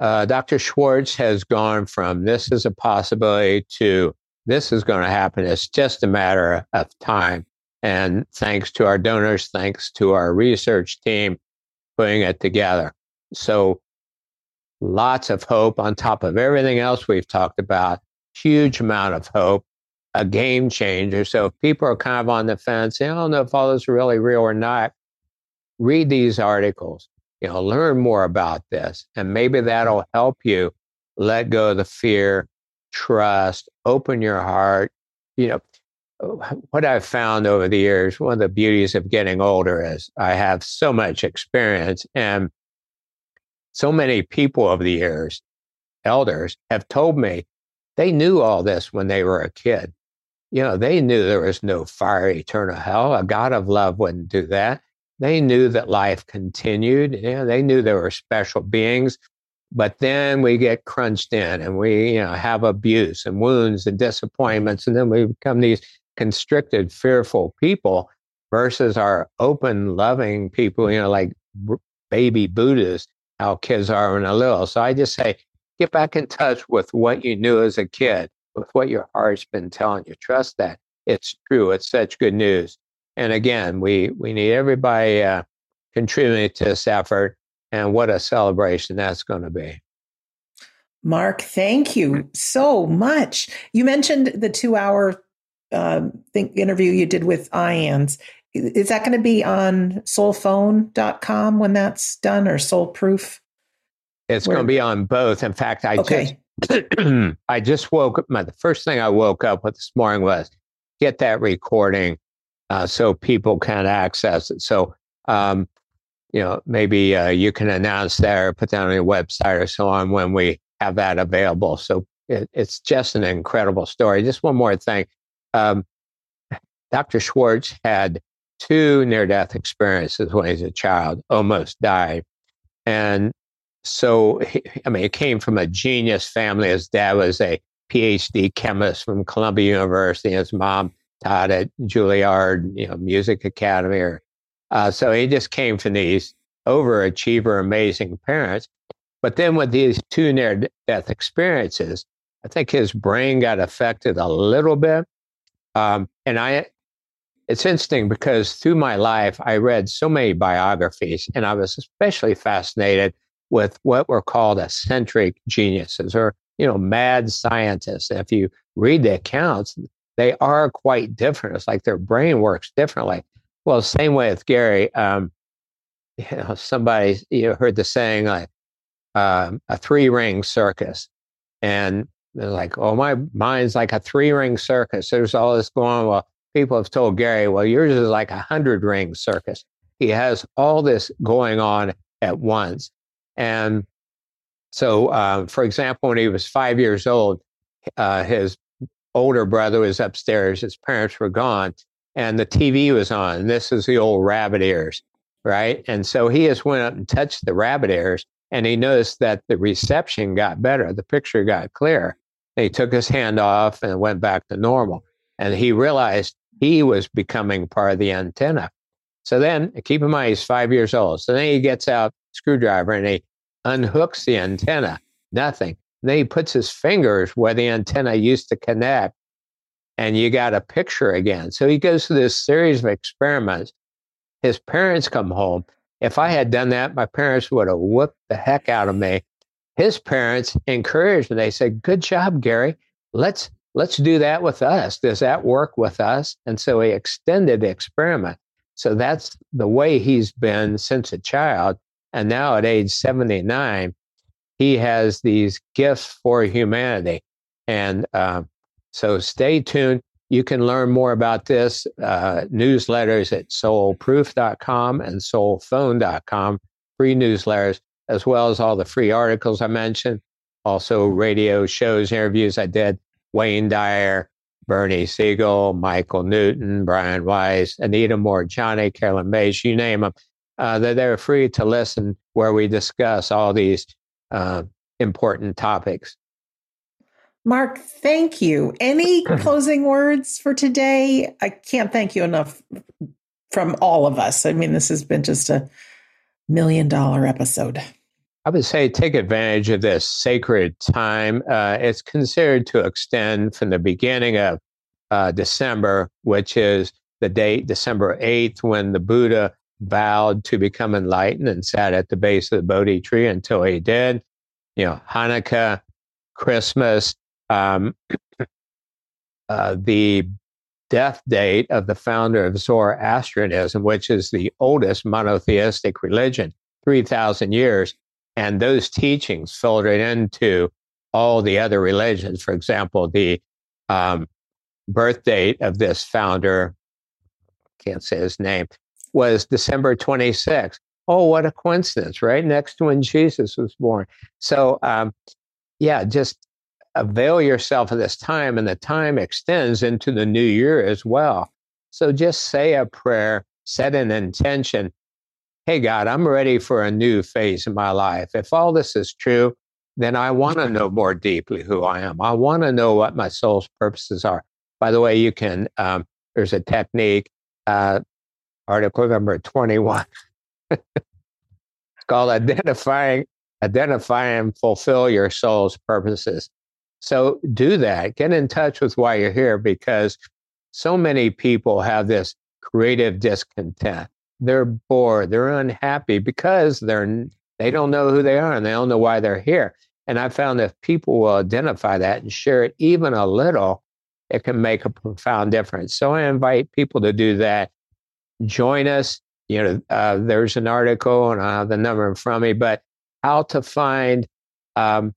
uh, Doctor Schwartz has gone from this is a possibility to this is going to happen. It's just a matter of time. And thanks to our donors, thanks to our research team putting it together. So lots of hope on top of everything else we've talked about. Huge amount of hope. A game changer. So if people are kind of on the fence, I don't know if all this is really real or not, read these articles, you know, learn more about this, and maybe that'll help you let go of the fear, trust, open your heart, you know, what I've found over the years, one of the beauties of getting older is I have so much experience, and so many people over the years, elders, have told me they knew all this when they were a kid. You know, they knew there was no fiery eternal hell. A God of love wouldn't do that. They knew that life continued. You know, they knew there were special beings. But then we get crunched in, and we, you know, have abuse and wounds and disappointments, and then we become these constricted, fearful people versus our open, loving people, you know, like baby Buddhas, how kids are when they're little. So I just say, get back in touch with what you knew as a kid, with what your heart's been telling you. Trust that. It's true. It's such good news. And again, we, we need everybody uh, contributing to this effort. And what a celebration that's going to be. Mark, thank you so much. You mentioned the two-hour uh, think, interview you did with I A N S. Is that going to be on soul phone dot com when that's done, or Soul Proof? It's Where? going to be on both. In fact, I okay. just I just woke up. My, the first thing I woke up with this morning was get that recording uh, so people can access it. So, um, you know, maybe uh, you can announce that or put that on your website or so on when we have that available. So it, it's just an incredible story. Just one more thing. Um, Doctor Schwartz had two near-death experiences when he was a child, almost died. And so, he, I mean, he came from a genius family. His dad was a P H D chemist from Columbia University. His mom taught at Juilliard, you know, Music Academy or Uh, so he just came from these overachiever, amazing parents. But then with these two near-death experiences, I think his brain got affected a little bit. Um, and I, it's interesting because through my life, I read so many biographies, and I was especially fascinated with what were called eccentric geniuses, or, you know, mad scientists. And if you read the accounts, they are quite different. It's like their brain works differently. Well, same way with Gary. Um, you know, somebody you know, heard the saying like um, a three-ring circus, and they're like, "Oh, my mind's like a three-ring circus." There's all this going on. Well, people have told Gary, "Well, yours is like a hundred-ring circus." He has all this going on at once, and so, um, for example, when he was five years old, uh, his older brother was upstairs. His parents were gone. And the T V was on. This is the old rabbit ears, right? And so he just went up and touched the rabbit ears, and he noticed that the reception got better. The picture got clearer. And he took his hand off and went back to normal. And he realized he was becoming part of the antenna. So then, keep in mind, he's five years old. So then he gets out a screwdriver and he unhooks the antenna. Nothing. And then he puts his fingers where the antenna used to connect. And you got a picture again. So he goes through this series of experiments. His parents come home. If I had done that, my parents would have whooped the heck out of me. His parents encouraged me. They said, "Good job, Gary. Let's let's do that with us. Does that work with us?" And so he extended the experiment. So that's the way he's been since a child. And now at age seventy-nine, he has these gifts for humanity. And uh, So stay tuned. You can learn more about this uh, newsletters at soul proof dot com and soul phone dot com, free newsletters, as well as all the free articles I mentioned. Also radio shows, interviews I did, Wayne Dyer, Bernie Siegel, Michael Newton, Brian Weiss, Anita Moore, Johnny, Carolyn Mays, you name them. Uh, they're, they're free to listen where we discuss all these uh, important topics. Mark, thank you. Any closing words for today? I can't thank you enough from all of us. I mean, this has been just a million dollar episode. I would say take advantage of this sacred time. Uh, it's considered to extend from the beginning of uh, December, which is the date, December eighth, when the Buddha vowed to become enlightened and sat at the base of the Bodhi tree until he did. You know, Hanukkah, Christmas, Um, uh, the death date of the founder of Zoroastrianism, which is the oldest monotheistic religion, three thousand years. And those teachings filtered into all the other religions. For example, the um, birth date of this founder, can't say his name, was December twenty-sixth. Oh, what a coincidence, right? Next to when Jesus was born. So, um, yeah, just avail yourself of this time, and the time extends into the new year as well. So just say a prayer, set an intention. Hey, God, I'm ready for a new phase in my life. If all this is true, then I want to know more deeply who I am. I want to know what my soul's purposes are. By the way, you can, um, there's a technique, uh, article number twenty-one. It's called identifying, identify and fulfill your soul's purposes. So do that. Get in touch with why you're here, because so many people have this creative discontent. They're bored. They're unhappy because they're they don't know who they are and they don't know why they're here. And I found if people will identify that and share it even a little, it can make a profound difference. So I invite people to do that. Join us. You know, uh, there's an article, and I have the number in front of me, but how to find um,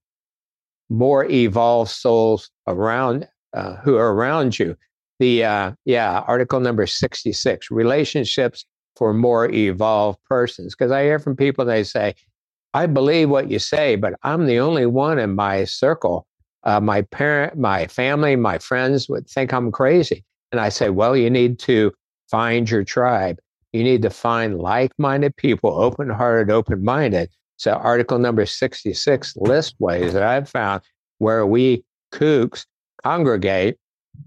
more evolved souls around uh, who are around you. The, uh, yeah, article number sixty-six, relationships for more evolved persons. Because I hear from people, they say, I believe what you say, but I'm the only one in my circle. Uh, my parent, my family, my friends would think I'm crazy. And I say, well, you need to find your tribe. You need to find like-minded people, open-hearted, open-minded. So article number sixty-six lists ways that I've found where we kooks congregate,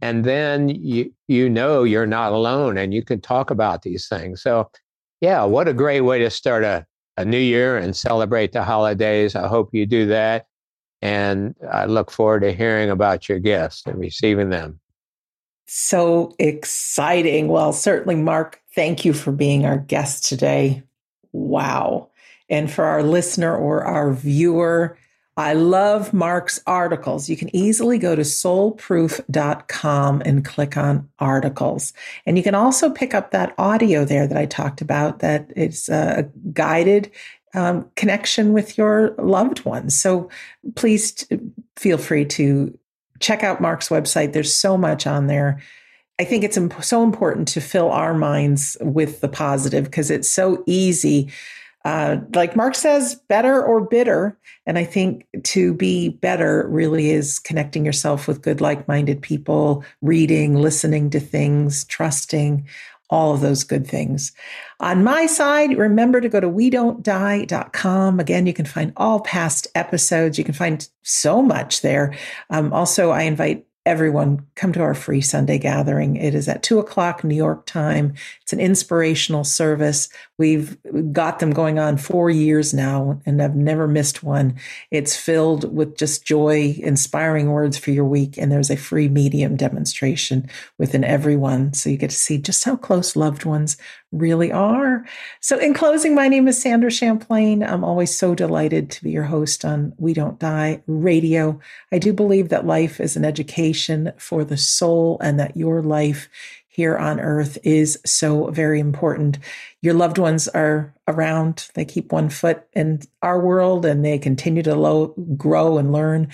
and then you you know you're not alone and you can talk about these things. So yeah, what a great way to start a, a new year and celebrate the holidays. I hope you do that. And I look forward to hearing about your gifts and receiving them. So exciting. Well, certainly, Mark, thank you for being our guest today. Wow. And for our listener or our viewer, I love Mark's articles. You can easily go to soul proof dot com and click on articles. And you can also pick up that audio there that I talked about, that it's a guided um, connection with your loved ones. So please t- feel free to check out Mark's website. There's so much on there. I think it's imp- so important to fill our minds with the positive, because it's so easy. Uh, like Mark says, better or bitter. And I think to be better really is connecting yourself with good, like-minded people, reading, listening to things, trusting, all of those good things. On my side, remember to go to we don't die dot com. Again, you can find all past episodes. You can find so much there. Um, also, I invite everyone, come to our free Sunday gathering. It is at two o'clock New York time. It's an inspirational service. We've got them going on four years now, and I've never missed one. It's filled with just joy, inspiring words for your week. And there's a free medium demonstration within everyone. So you get to see just how close loved ones really are. So in closing, my name is Sandra Champlain. I'm always so delighted to be your host on We Don't Die Radio. I do believe that life is an education for the soul, and that your life here on earth is so very important. Your loved ones are around. They keep one foot in our world, and they continue to lo- grow and learn.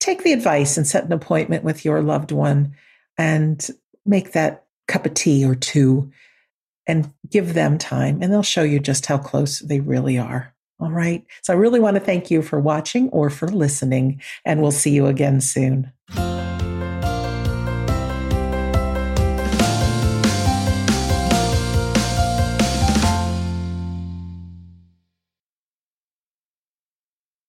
Take the advice and set an appointment with your loved one, and make that cup of tea or two, and give them time, and they'll show you just how close they really are. All right. So I really want to thank you for watching or for listening, and we'll see you again soon.